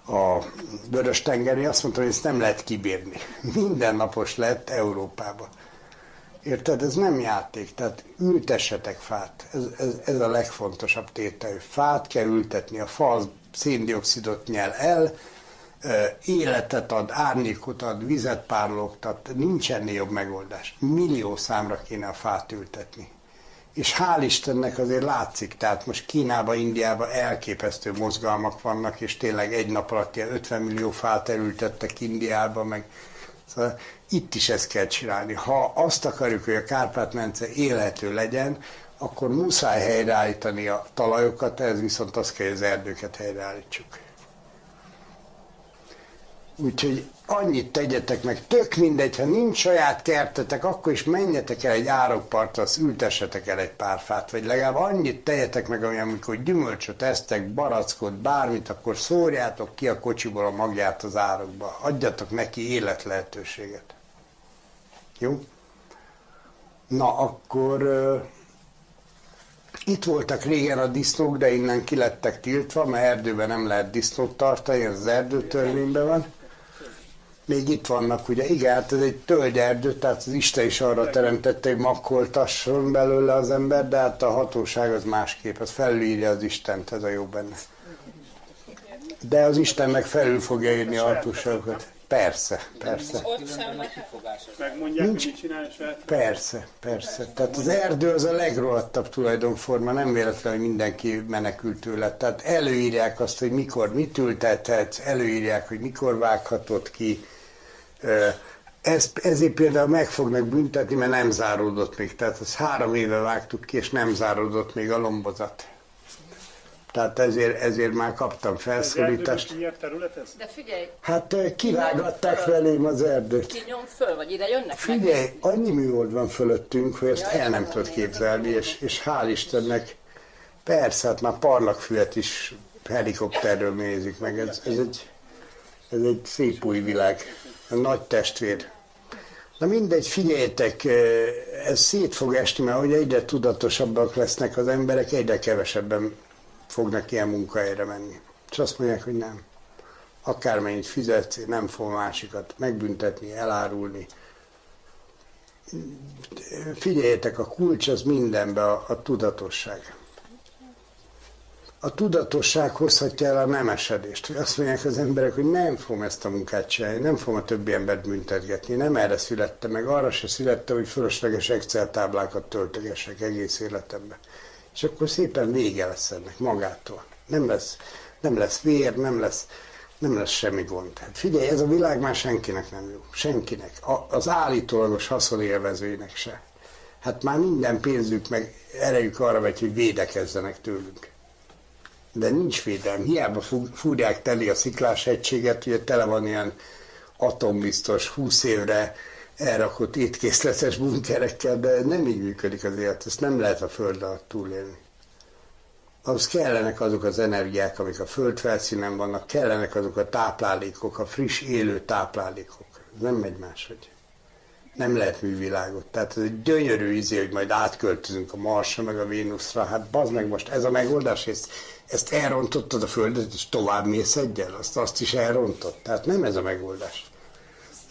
a Vörös-tengeri, azt mondtam, hogy ezt nem lehet kibírni. Mindennapos lett Európában. Érted? Ez nem játék. Tehát ültessetek fát. Ez a legfontosabb tétel. Fát kell ültetni. A fa az széndioxidot nyel el, életet ad, árnyékot ad, vizet párologtat. Nincs ennél jobb megoldás. Millió számra kéne a fát ültetni. És hál' Istennek azért látszik, tehát most Kínában, Indiában elképesztő mozgalmak vannak, és tényleg egy nap alatt ilyen 50 millió fát elültettek Indiában, meg szóval itt is ezt kell csinálni. Ha azt akarjuk, hogy a Kárpát-medence élhető legyen, akkor muszáj helyreállítani a talajokat, ez viszont az kell, hogy az erdőket helyreállítsuk. Úgyhogy annyit tegyetek meg, tök mindegy, ha nincs saját kertetek, akkor is menjetek el egy árokpartra, azt ültessetek el egy pár fát, vagy legalább annyit tegyetek meg, amikor gyümölcsöt esztek, barackot, bármit, akkor szórjátok ki a kocsiból a magját az árokba, adjatok neki életlehetőséget. Jó? Na, akkor itt voltak régen a disznók, de innen ki lettek tiltva, mert erdőben nem lehet disznót tartani, ez az erdőtörvényben van. Még itt vannak, ugye, igen, hát ez egy tölgyerdő, tehát az Isten is arra teremtette, hogy makkoltasson belőle az ember, de hát a hatóság az másképp, az felülírja az Istent, ez a jó benne. De az Istennek felül fogja írni a hatóságokat. Persze, persze. Megmondják, hogy mit csinálja saját? Persze, persze. Tehát az erdő az a legrohadtabb tulajdonforma, nem véletlen, hogy mindenki menekül tőle. Tehát előírják azt, hogy mikor mit ültethetsz, előírják, hogy mikor vághatod ki. Ezért például meg fognak büntetni, mert nem záródott még. Tehát ezt 3 éve vágtuk ki, és nem záródott még a lombozat. Tehát ezért már kaptam felszólítást. De figyelj! Hát kivágatták velém az erdőt. Kinyom föl, vagy ide jönnek? Figyelj, meg? Annyi műhold van fölöttünk, hogy ezt el nem tudod képzelni, és hál' Istennek, persze, hát már parlagfüvet is helikopterről nézik meg. Ez egy szép új világ. A nagy testvér. Na mindegy, figyeljetek, ez szét fog esni, mert ugye egyre tudatosabbak lesznek az emberek, egyre kevesebben fognak ilyen munkahelyre menni. És azt mondják, hogy nem. Akármennyit fizetsz, nem fog másikat megbüntetni, elárulni. Figyeljetek, a kulcs az mindenben a tudatosság. A tudatosság hozhatja el a nemesedést. Azt mondják az emberek, hogy nem fogom ezt a munkát csinálni, nem fogom a többi embert büntetgetni, nem erre születtem, meg arra se születtem, hogy fölösleges Excel táblákat töltögessek egész életemben. És akkor szépen vége lesz ennek magától. Nem lesz vér, nem lesz semmi gond. Hát figyelj, ez a világ már senkinek nem jó. Senkinek. Az állítólagos haszonélvezőinek se. hát már minden pénzük meg erejük arra megy, hogy védekezzenek tőlünk. De nincs védelem. Hiába fúrják teli a sziklás hegységet, ugye tele van ilyen atombiztos, 20 évre elrakott étkészletes bunkerekkel, de nem így működik az élet, ezt nem lehet a föld alatt túlélni. Ahhoz kellenek azok az energiák, amik a föld felszínen vannak, kellenek azok a táplálékok, a friss élő táplálékok. Ez nem megy máshogy. Nem lehet művilágot. Tehát ez egy gyönyörű izé, hogy majd átköltözünk a Marsra, meg a Vénuszra. Hát bazd meg most, ez a megoldás, ezt elrontottad a Földet, és tovább mész eggyel, azt is elrontott. Tehát nem ez a megoldás.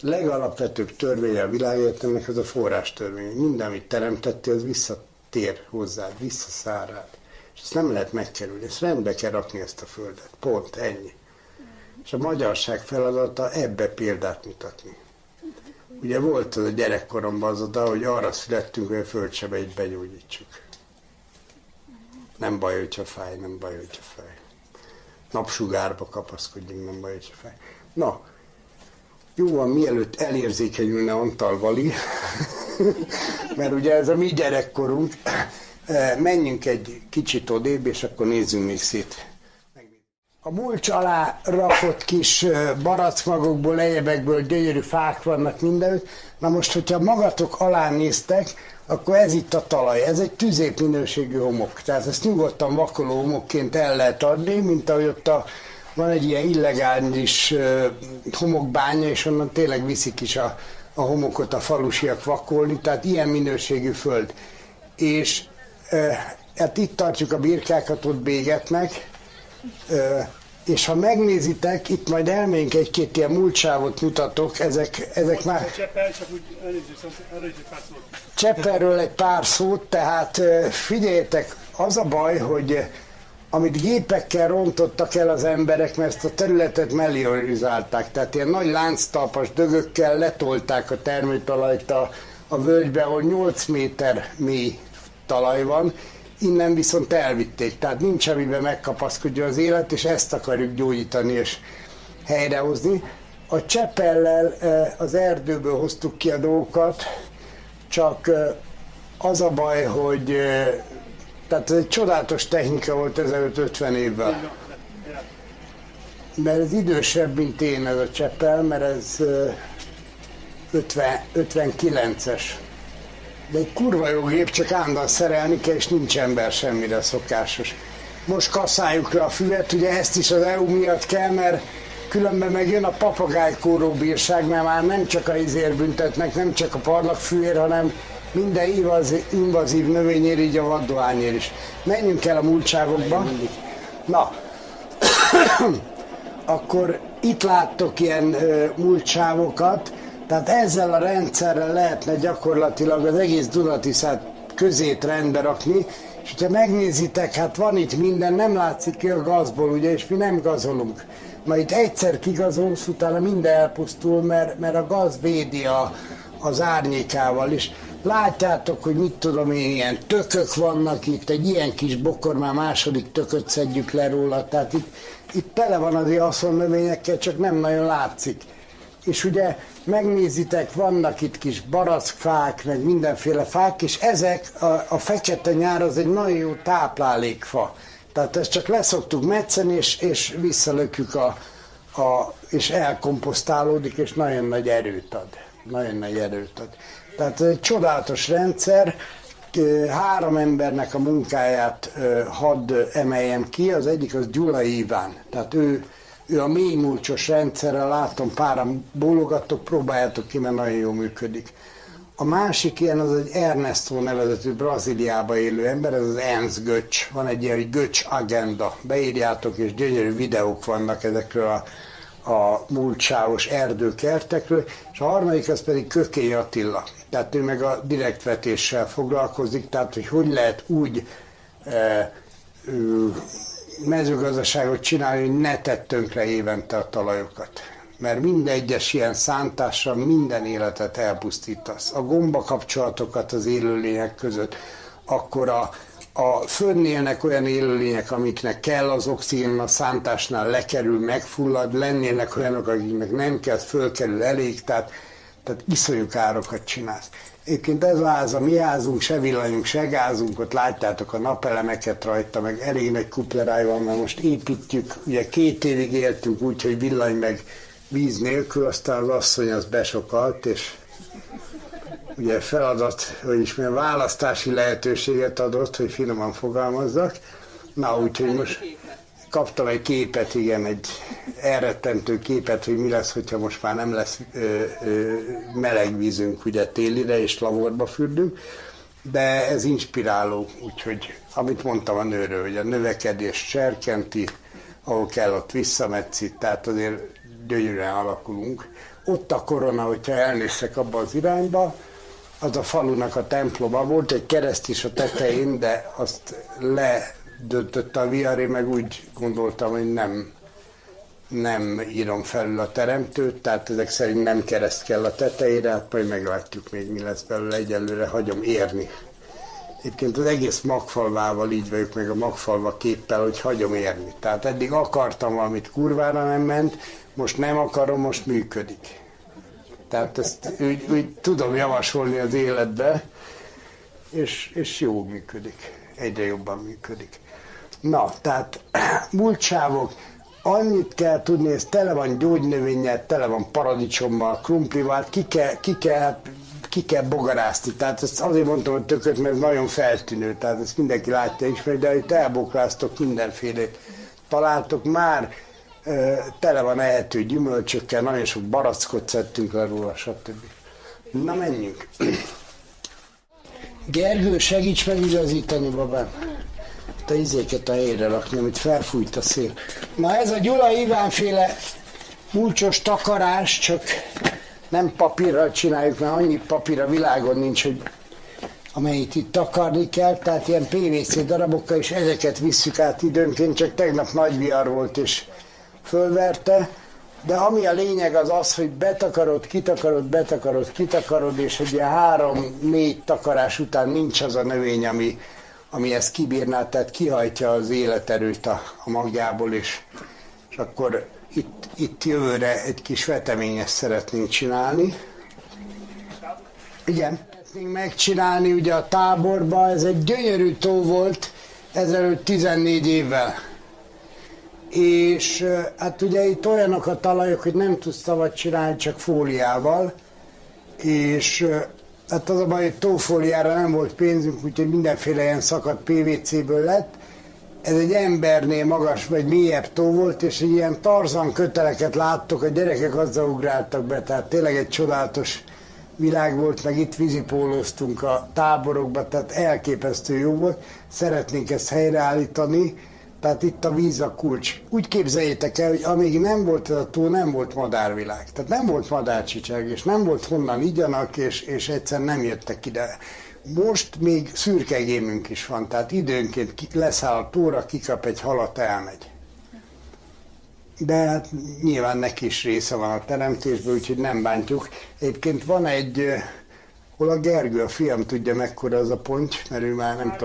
A legalapvetőbb törvény a világéletemnek az a forrástörvény. Minden, amit teremtettél, az visszatér hozzád, visszaszáll rád. És ezt nem lehet megkerülni, ezt rendbe kell rakni ezt a Földet. Pont, ennyi. És a magyarság feladata ebbe példát mutatni. Ugye volt az a gyerekkoromban az oda, hogy arra születtünk, hogy a földsebeit begyógyítsuk. Nem baj, hogyha fáj, nem baj, hogyha fáj. Napsugárba kapaszkodjunk, nem baj, hogyha fáj. Na, jó van, mielőtt elérzékenyülne Antal Vali, mert ugye ez a mi gyerekkorunk, menjünk egy kicsit odébb, és akkor nézzünk még szét. A mulcs alá rakott kis barackmagokból, egyebekből gyönyörű fák vannak mindenütt. Na most, hogyha magatok alá néztek, akkor ez itt a talaj. Ez egy tüzép minőségű homok. Tehát ezt nyugodtan vakoló homokként el lehet adni, mint ahogy ott van egy ilyen illegális homokbánya, és onnan tényleg viszik is a homokot a falusiak vakolni. Tehát ilyen minőségű föld. És hát itt tartjuk a birkákat, ott bégetnek. És ha megnézitek, itt majd elmegyünk egy-két ilyen múltsávot mutatok, ezek már... Csepperről egy pár szót, tehát figyeljetek, az a baj, hogy amit gépekkel rontottak el az emberek, mert ezt a területet melliorizálták, tehát ilyen nagy lánctalpas dögökkel letolták a termőtalajt a völgybe, ahol 8 méter mély talaj van, innen viszont elvitték, tehát nincs, amiben megkapaszkodja az élet, és ezt akarjuk gyógyítani és helyrehozni. A cseppellel az erdőből hoztuk ki a dolgokat, csak az a baj, hogy tehát ez egy csodálatos technika volt 1550 évvel. Mert ez idősebb, mint én ez a cseppel, mert ez 59-es. De egy kurva jó gép, csak ándal szerelni kell, és nincs ember semmire szokásos. Most kasszáljuk le a füvet, ugye ezt is az EU miatt kell, mert különben meg jön a papagájkóró bírság, mert már nem csak a izért büntetnek, nem csak a parlagfűért, hanem minden invazív növényért, így a vaddohányért is. Menjünk el a múltságokba. Na, akkor itt láttok ilyen múltságokat. Tehát ezzel a rendszerrel lehetne gyakorlatilag az egész Dunatiszát közét rendbe rakni, és hogyha megnézitek, hát van itt minden, nem látszik ki a gazból, ugye, és mi nem gazolunk. Majd itt egyszer kigazolsz, utána minden elpusztul, mert a gaz védi az árnyékával is. Látjátok, hogy mit tudom én, ilyen tökök vannak itt, egy ilyen kis bokor, már második tököt szedjük le róla, tehát itt tele van az haszonnövényekkel, csak nem nagyon látszik. És ugye megnézitek, vannak itt kis barackfák, meg mindenféle fák, és ezek, a fekete nyár az egy nagyon jó táplálékfa. Tehát ezt csak leszoktuk metszeni, és visszalökjük, és elkomposztálódik, és nagyon nagy erőt ad. Nagyon nagy erőt ad. Tehát ez egy csodálatos rendszer. 3 embernek a munkáját hadd emeljem ki, az egyik az Gyula Iván. Tehát ő a mély mulcsos rendszerrel, látom, páran bólogattok, próbáljátok ki, mert nagyon jól működik. A másik ilyen az egy Ernesto nevezetű Brazíliába élő ember, ez az Ernst Göcs. Van egy ilyen, hogy Göcs agenda. Beírjátok, és gyönyörű videók vannak ezekről a múltsávos erdőkertekről. És a harmadik az pedig Kökény Attila. Tehát ő meg a direktvetéssel foglalkozik, tehát hogy lehet úgy... mezőgazdaságot csinálni, hogy ne tett tönkre évente a talajokat. Mert minden egyes ilyen szántással minden életet elpusztítasz. A gombakapcsolatokat az élőlények között, akkor a fönnélnek olyan élőlények, amiknek kell az oxigén, a szántásnál lekerül, megfullad, lennének olyanok, akiknek nem kell, fölkerül elég, tehát Tehát iszonyú károkat csinálsz. Egyébként ez a ház, a mi házunk, se villanyunk, se gázunk, ott látjátok a napelemeket rajta, meg elég nagy kupleráj van, mert most építjük, ugye 2 évig éltünk úgy, hogy villany meg víz nélkül, aztán az asszony az besokalt, és ugye feladat, hogy is milyen választási lehetőséget adott, hogy finoman fogalmazzak. Na, úgyhogy most kaptam egy képet, igen, egy elrettentő képet, hogy mi lesz, hogyha most már nem lesz meleg vízünk, ugye télire, és laborba fürdünk, de ez inspiráló, úgyhogy amit mondtam a nőről, hogy a növekedés serkenti, ahol kell, ott visszametszik, tehát azért gyönyörűen alakulunk. Ott a korona, hogyha elnéztek abba az irányba, az a falunak a temploma volt, egy kereszt is a tetején, de azt ledöntött a vihar, én meg úgy gondoltam, hogy nem írom felül a teremtőt, tehát ezek szerint nem kereszt kell a tetejére, hát majd meglátjuk még, mi lesz belőle, egyelőre hagyom érni. Egyébként az egész Magfalvával így vagyok, meg a Magfalva képpel, hogy hagyom érni. Tehát eddig akartam valamit, kurvára nem ment, most nem akarom, most működik. Tehát ezt úgy tudom javasolni az életbe, és jó működik, egyre jobban működik. Na, tehát múltsávok, annyit kell tudni, ez tele van gyógynövényel, tele van paradicsommal, krumplival, ki kell bogarászni. Tehát ezt azért mondtam a tököt, mert nagyon feltűnő, tehát ezt mindenki látja is, de itt elbokráztok mindenfélét. Találtok már, tele van ehető gyümölcsökkel, nagyon sok barackot szedtünk le róla, stb. Na, menjünk! Gergő, segíts megigazítani, babám! Te izéket a helyre rakni, amit felfújt a szél. Na, ez a Gyula Ivánféle mulcsos takarás, csak nem papírral csináljuk, mert annyi papír a világon nincs, hogy amelyet itt takarni kell, tehát ilyen PVC darabokkal, és ezeket visszük át időnként, csak tegnap nagy vihar volt, és fölverte, de ami a lényeg az az, hogy betakarod, kitakarod, és egy ilyen 3-4 takarás után nincs az a növény, ami ezt kibírná, tehát kihajtja az életerőt a magjából, és akkor itt jövőre egy kis veteményes szeretnénk csinálni. Igen, szeretnénk megcsinálni ugye a táborba, ez egy gyönyörű tó volt ezelőtt 14 évvel. És hát ugye itt olyanok a talajok, hogy nem tudsz tavat csinálni, csak fóliával, és hát az a baj, hogy tófóliára nem volt pénzünk, úgyhogy mindenféle ilyen szakadt PVC-ből lett. Ez egy embernél magas vagy mélyebb tó volt, és egy ilyen Tarzan köteleket láttok, a gyerekek azzal ugráltak be, tehát tényleg egy csodálatos világ volt, meg itt vízipólóztunk a táborokba, tehát elképesztő jó volt. Szeretnénk ezt helyreállítani. Tehát itt a víz a kulcs. Úgy képzeljétek el, hogy amíg nem volt ez a tó, nem volt madárvilág. Tehát nem volt madárcsicsergés, és nem volt honnan igyanak, és egyszerűen nem jöttek ide. Most még szürkegémünk is van, tehát időnként leszáll a tóra, kikap egy halat, elmegy. De hát nyilván neki is része van a teremtésből, úgyhogy nem bántjuk. Egyébként van egy, hol a Gergő, a fiam tudja mekkora az a ponty, mert ő már nem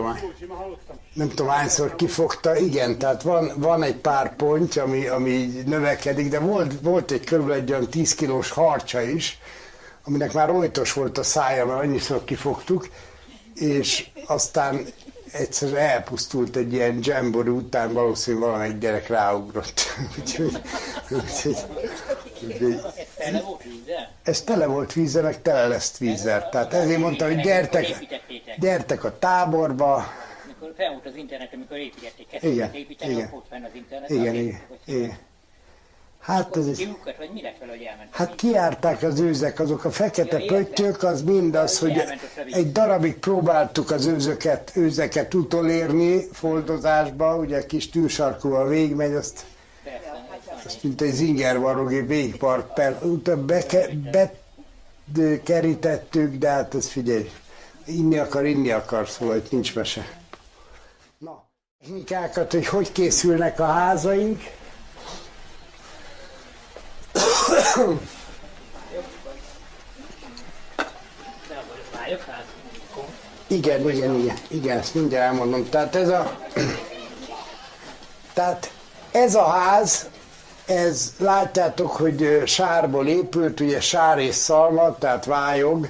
tudom hányszor kifogta, igen, tehát van egy pár ponty, ami növekedik, de volt egy körülbelül olyan 10 kilós harcsa is, aminek már rojtos volt a szája, mert annyiszor kifogtuk, és aztán egyszer elpusztult egy ilyen dzsemború után, valószínűleg valamelyik gyerek ráugrott. Ez tele volt vízzel, meg tele lesz vízzel. Tehát ezért mondtam, hogy gyertek a táborba. Felmúlt az internet, amikor építették, kezdtek építeni, akkor volt fenn az internet. Igen. Hát ez is. Hát kijárták az őzek, azok a fekete pöttyök, az mindaz, hogy egy darabig próbáltuk az őzeket utolérni foldozásba, ugye kis tűrsarkúval végigmegy, azt mint egy zingervarogé végigparkpel, bekerítettük, de hát ez figyelj, inni akar, szóval itt nincs mese. Na, technikákat, hogy készülnek a házaink. Igen, ezt mindjárt elmondom. Tehát ez a ház Ez, látjátok, hogy sárból épült, ugye sár és szalma, tehát vályog.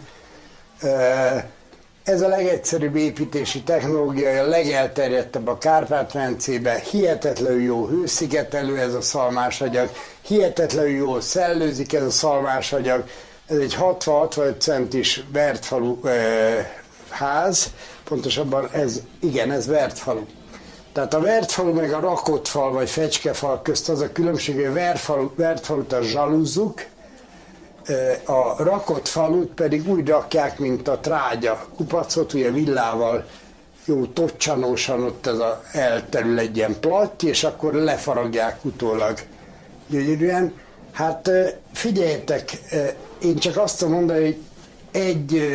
Ez a legegyszerűbb építési technológia, a legelterjedtebb a Kárpát-medencében, hihetetlenül jó hőszigetelő ez a szalmás agyag, hihetetlenül jól szellőzik ez a szalmás agyag, ez egy 60-65 centis vertfalú ház, pontosabban ez, igen, ez vertfalú. Tehát a vertfalu meg a rakott fal vagy fecskefal közt az a különbség, hogy a vertfalut a zsalúzzuk, a rakott falut pedig úgy rakják, mint a trágya kupacot, ugye villával jó tocsanósan ott ez a, elterül egy ilyen platty, és akkor lefaragják utólag gyönyörűen. Hát figyeljetek, én csak azt tudom mondani, hogy egy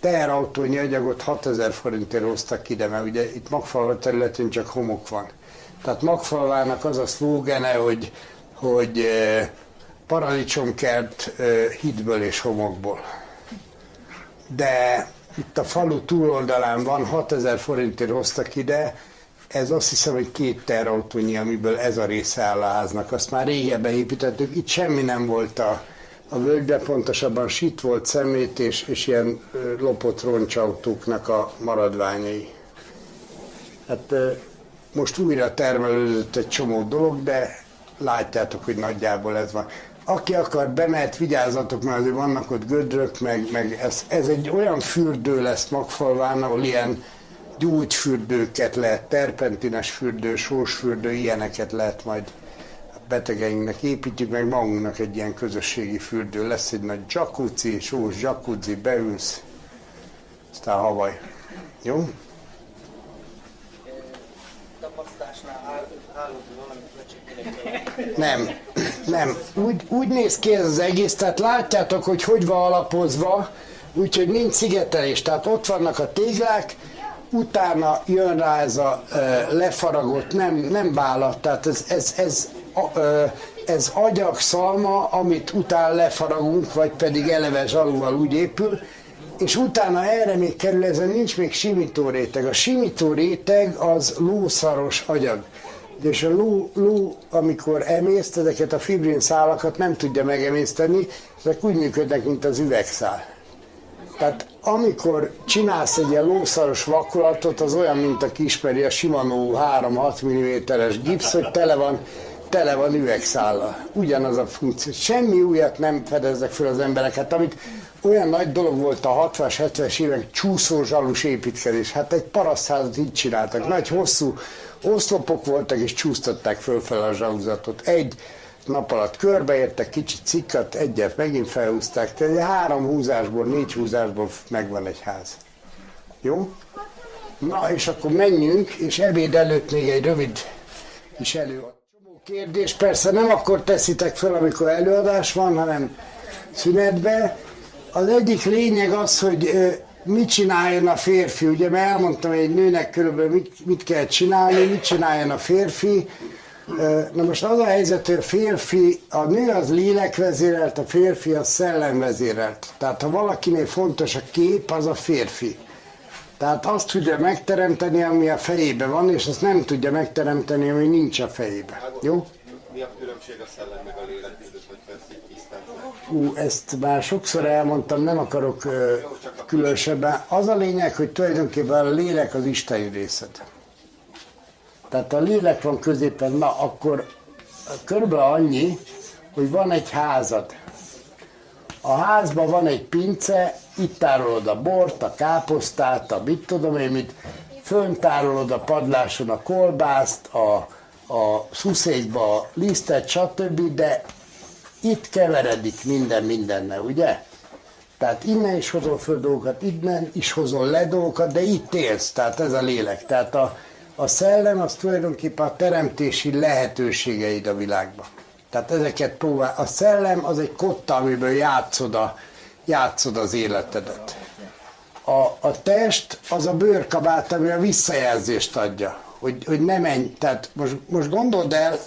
teherautónyi agyagot 6000 forintért hoztak ide, mert ugye itt Magfalva területén csak homok van. Tehát Magfalvának az a szlógene, hogy paradicsomkert hídből és homokból. De itt a falu túloldalán van, 6000 forintért hoztak ide, ez azt hiszem, hogy 2 teherautónyi, amiből ez a része áll a háznak. Azt már régebben építettük, itt semmi nem volt a völgyben, pontosabban sít volt, szemét és ilyen lopott roncsautóknak a maradványai. Hát most újra termelődött egy csomó dolog, de látjátok, hogy nagyjából ez van. Aki akar, bemehet, vigyázzatok, mert azért vannak ott gödrök, meg ez egy olyan fürdő lesz Magfalván, ahol ilyen gyógyfürdőket lehet, terpentines fürdő, sósfürdő, ilyeneket lehet majd betegeinknek építjük, meg magunknak egy ilyen közösségi fürdő. Lesz egy nagy jacuzzi, sós jacuzzi, beülsz, aztán havaj. Jó? Tapasztásnál állod valamit lecsekének? Nem. Úgy néz ki ez az egész, tehát látjátok, hogy van alapozva, úgyhogy nincs szigetelés. Tehát ott vannak a téglák, utána jön rá ez a lefaragott, nem bálat, tehát ez agyagszalma, amit utána lefaragunk, vagy pedig eleve zsalúval úgy épül, és utána erre még kerül, ezen nincs még simító réteg. A simító réteg az lószaros agyag. És a ló, amikor emészt, ezeket a fibrin szálakat nem tudja megemészteni, ezek úgy működnek, mint az üvegszál. Tehát amikor csinálsz egy ilyen lószaros vakolatot, az olyan, mint aki ismeri a Shimano 3-6 mm-es gipsz, hogy tele van üvegszállal. Ugyanaz a funkció. Semmi újat nem fedeznek föl az emberek. Hát amit olyan nagy dolog volt a 60-as, 70-es évek csúszózsalus építkezés. Hát egy parasztházat így csináltak. Nagy, hosszú oszlopok voltak, és csúsztatták fölfele a zsaluzatot. Egy nap alatt körbeértek, kicsit cikkat, egyet megint felhúzták. Tehát 3 húzásból, 4 húzásból megvan egy ház. Jó? Na, és akkor menjünk, és ebéd előtt még egy rövid kis előadás. Kérdés persze nem akkor teszitek fel, amikor előadás van, hanem szünetbe. Az egyik lényeg az, hogy mit csináljon a férfi. Ugye, mert elmondtam, hogy egy nőnek körülbelül mit kell csinálni, mit csináljon a férfi. Na most az a helyzet, hogy a nő az lélekvezérelt, a férfi az szellemvezérelt. Tehát ha valakinél fontos a kép, az a férfi. Tehát azt tudja megteremteni, ami a fejében van, és azt nem tudja megteremteni, ami nincs a fejében. Jó? Mi a különbség a szellem meg a lélek között, hogy veszik tisztán? Ezt már sokszor elmondtam, nem akarok különösebben. Az a lényeg, hogy tulajdonképpen a lélek az isteni részed. Tehát a lélek van középen, na akkor körülbelül annyi, hogy van egy házad. A házban van egy pince, itt tárolod a bort, a káposztát, a mit tudom én mit, föntárolod a padláson a kolbászt, a szuszékba a lisztet, stb., de itt keveredik minden mindennel, ugye? Tehát innen is hozol föl dolgokat, innen is hozol le dolgokat, de itt élsz, tehát ez a lélek. Tehát a szellem az tulajdonképpen a teremtési lehetőségeid a világban. Tehát ezeket próbál. A szellem az egy kotta, amiből játszod az életedet. A test az a bőrkabát, ami a visszajelzést adja, hogy ne menj. Tehát most gondold el,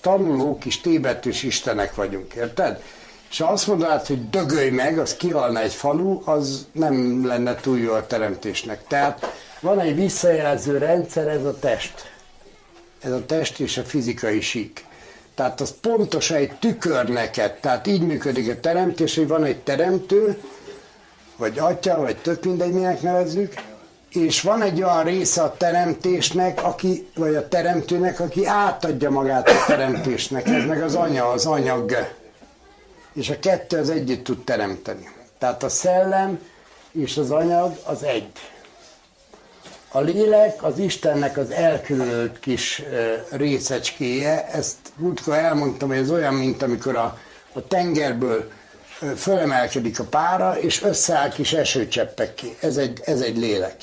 tanulók is, tébetűs istenek vagyunk, érted? És ha azt mondanád, hogy dögölj meg, az kihalna egy falu, az nem lenne túl jó a teremtésnek. Tehát van egy visszajelző rendszer, ez a test. Ez a test és a fizikai sík. Tehát az pontosan egy tükör neked. Tehát így működik a teremtés, hogy van egy teremtő, vagy atya, vagy tök mindegy, minek nevezzük, és van egy olyan része a teremtésnek, aki, vagy a teremtőnek, aki átadja magát a teremtésnek. Ez meg az anya, az anyag. És a kettő az együtt tud teremteni. Tehát a szellem és az anyag az egy. A lélek az Istennek az elkülönült kis részecskéje. Ezt múltkor elmondtam, hogy ez olyan, mint amikor a tengerből fölemelkedik a pára, és összeáll kis esőcseppekké. Ez egy lélek.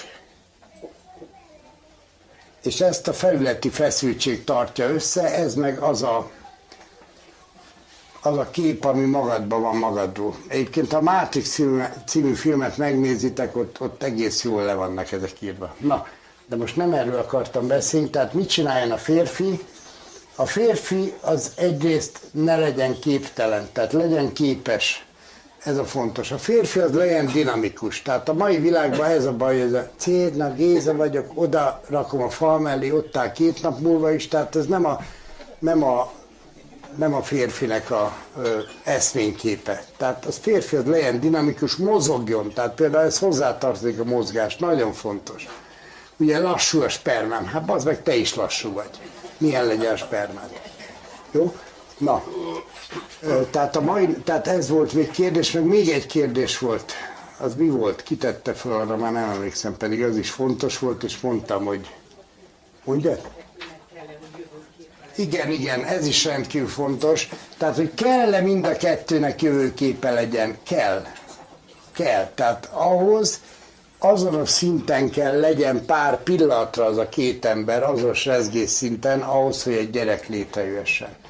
És ezt a felületi feszültség tartja össze, ez meg az a kép, ami magadban van magadról. Egyébként a Mátrix című filmet megnézitek, ott egész jól le vannak ezek írva. Na, de most nem erről akartam beszélni, tehát mit csináljon a férfi? A férfi az egyrészt ne legyen képtelen, tehát legyen képes. Ez a fontos. A férfi az legyen dinamikus. Tehát a mai világban ez a baj, ez a cédna, Géza vagyok, oda rakom a fal mellé, ott áll 2 nap múlva is, tehát ez nem a férfinek a eszményképe. Tehát a férfi az legyen dinamikus, mozogjon. Tehát például ez hozzátartozik a mozgás, nagyon fontos. Ugye lassú a spermám, hát bazd meg, te is lassú vagy. Milyen legyen a spermád. Jó? Na. Tehát ez volt még kérdés, meg még egy kérdés volt. Az mi volt? Kitette fel, arra már nem emlékszem, pedig az is fontos volt, és mondtam, hogy mondja? Igen, ez is rendkívül fontos. Tehát, hogy kell-e mind a kettőnek jövőképe legyen? Kell. Kell. Tehát ahhoz azonos szinten kell legyen pár pillanatra az a két ember, azonos rezgés szinten, ahhoz, hogy egy gyerek létrejöhessen.